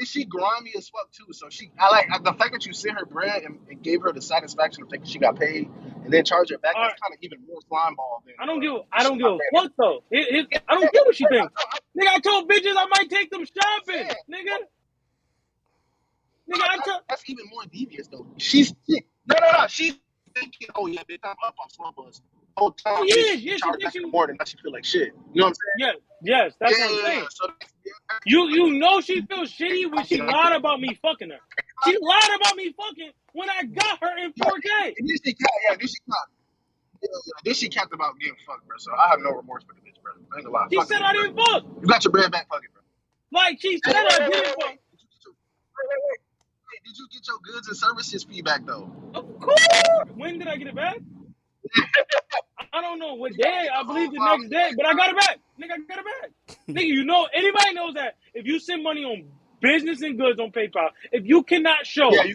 is she grimy as fuck too? So I like the fact that you sent her bread and gave her the satisfaction of thinking she got paid, and then charge her back. All that's right. Kind of even more slime ball. I don't give a fuck though. I don't care what she thinks. Nigga, I told bitches I might take them shopping, nigga. Nigga, that's even more devious though. She's no. She's thinking, oh yeah, bitch, I'm up on slum bus. Oh time, she charged back in the morning. Now she feel like shit. You know what I'm saying? Yeah. Yes, that's what I'm saying. So you know she feels shitty when she lied about me fucking her. She lied about me fucking when I got her in 4K. Then she capped about getting fucked, bro. So I have no remorse for the bitch, bro. I ain't gonna lie. She said I didn't fuck. You got your bread back, fuck it, bro. Like she said I didn't fuck. Did you get your goods and services feedback though? Of course. When did I get it back? I don't know what day. I believe the next day, but I got it back. Nigga, I got it back. Nigga, you know, anybody knows that if you send money on business and goods on PayPal, if you cannot show that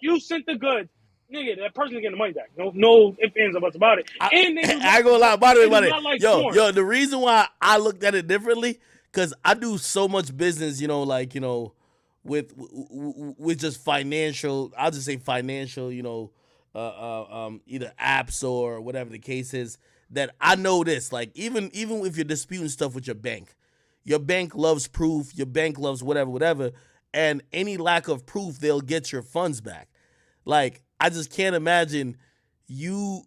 you sent the goods, nigga, that person is getting the money back. No ifs, ands, or buts about it. I ain't gonna lie. By the way. Like yo, the reason why I looked at it differently, because I do so much business, you know, like, you know, with just financial, I'll just say financial, you know, either apps or whatever the case is, that I know this, like, even if you're disputing stuff with your bank loves proof, your bank loves whatever, and any lack of proof, they'll get your funds back. Like, I just can't imagine you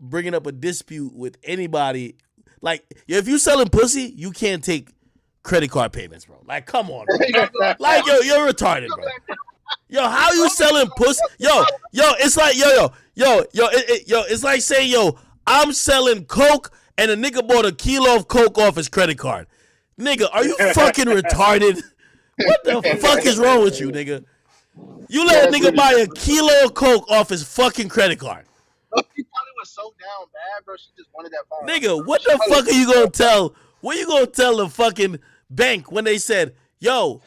bringing up a dispute with anybody. Like, if you're selling pussy, you can't take credit card payments, bro. Like, come on, bro. Like, yo, you're retarded, bro. Yo, how you selling pussy? Yo, it's like, it's like saying, yo, I'm selling coke and a nigga bought a kilo of coke off his credit card. Nigga, are you fucking retarded? What the fuck is wrong with you, nigga? You let a nigga buy a kilo of coke off his fucking credit card. She probably was so down bad, bro. She just wanted that phone. Nigga, what the fuck are you gonna tell? What you gonna tell the fucking bank when they said, yo,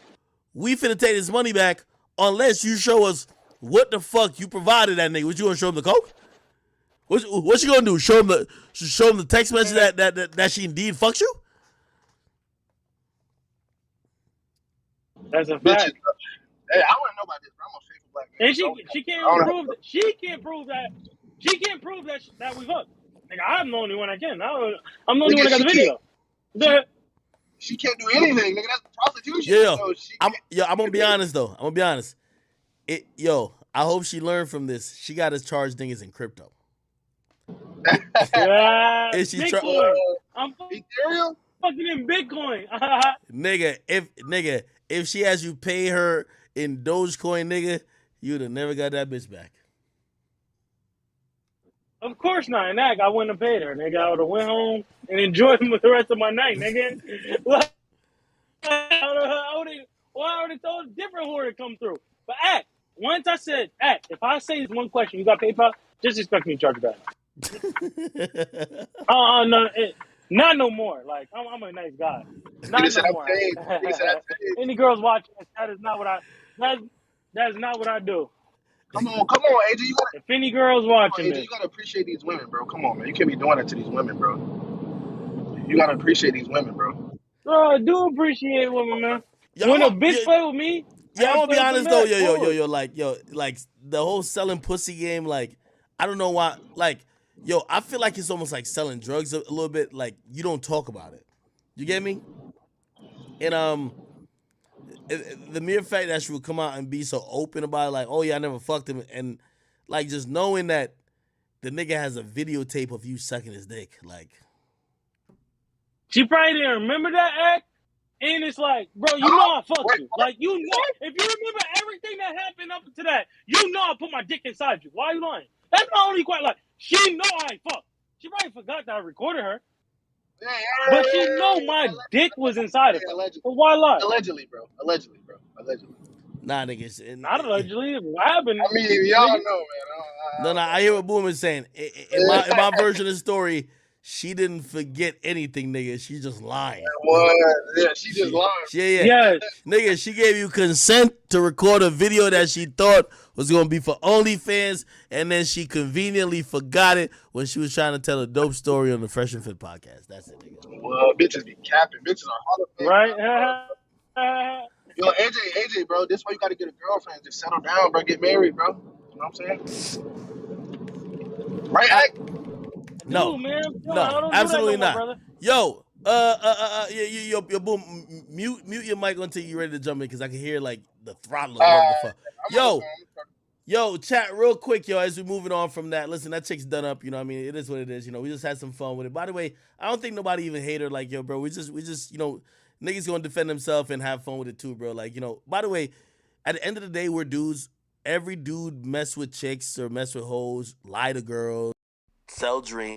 we finna take this money back? Unless you show us what the fuck you provided that nigga. What you gonna show him the coke? What you gonna do? Show him the text message that she indeed fucks you? That's a fact. Hey, I wanna know about this, but I'm a faithful black man. And she can't prove that we fucked. Nigga, I'm the only one I can. I'm the only one that got the video. She can't do anything, nigga. That's prostitution. Yeah, so I'm gonna be honest though. I'm gonna be honest. I hope she learned from this. She got to charge niggas in crypto. Bitcoin. I'm fucking in Bitcoin. Nigga, if she has you pay her in Dogecoin, nigga, you'd have never got that bitch back. Of course not. And I wouldn't have paid her, nigga. I would have went home and enjoyed them with the rest of my night, nigga. I would have told a different whore to come through. But once I said, if I say this one question, you got PayPal, just expect me to charge it back. Not no more. Like, I'm a nice guy. Not no more. Any girls watching, that is not what I do. Come on, AJ. You gotta, if any girls watching, AJ, you gotta appreciate these women, bro. Come on, man. You can't be doing it to these women, bro. You gotta appreciate these women, bro. Bro, I do appreciate women, man. Yo, when a bitch play with me, I'm gonna be honest though, like the whole selling pussy game, like I don't know why, like I feel like it's almost like selling drugs a little bit. Like you don't talk about it. You get me? And the mere fact that she would come out and be so open about it, like, oh yeah, I never fucked him, and like just knowing that the nigga has a videotape of you sucking his dick, like she probably didn't remember that act. And it's like, bro, you know I fucked you. Like, you know, if you remember everything that happened up to that, you know I put my dick inside you. Why are you lying? That's my only question. Like, she know I fucked. She probably forgot that I recorded her. But she know my dick was inside of her. Allegedly. But why lie? Allegedly, bro. Nah, niggas. Not allegedly. What happened? I mean, y'all know, man. No, I hear what Boom is saying. In my version of the story, she didn't forget anything, nigga. She just lying. Yeah, she just lying. Yeah. Nigga, she gave you consent to record a video that she thought was going to be for OnlyFans, and then she conveniently forgot it when she was trying to tell a dope story on the Fresh and Fit podcast. That's it, nigga. Well, bitches be capping. Bitches are hard. Right? Yo, AJ, bro, this way you got to get a girlfriend. Just settle down, bro. Get married, bro. You know what I'm saying? Right, No, dude, man. No, absolutely not. Brother. Yo, yo, Boom, mute your mic until you're ready to jump in, because I can hear like the throttle. Yo, chat real quick, yo, as we're moving on from that. Listen, that chick's done up, you know what I mean? It is what it is, you know. We just had some fun with it. By the way, I don't think nobody even hate her, like, yo, bro, we just, you know, niggas gonna defend themselves and have fun with it too, bro. Like, you know, by the way, at the end of the day, we're dudes. Every dude mess with chicks or mess with hoes, lie to girls, sell dreams.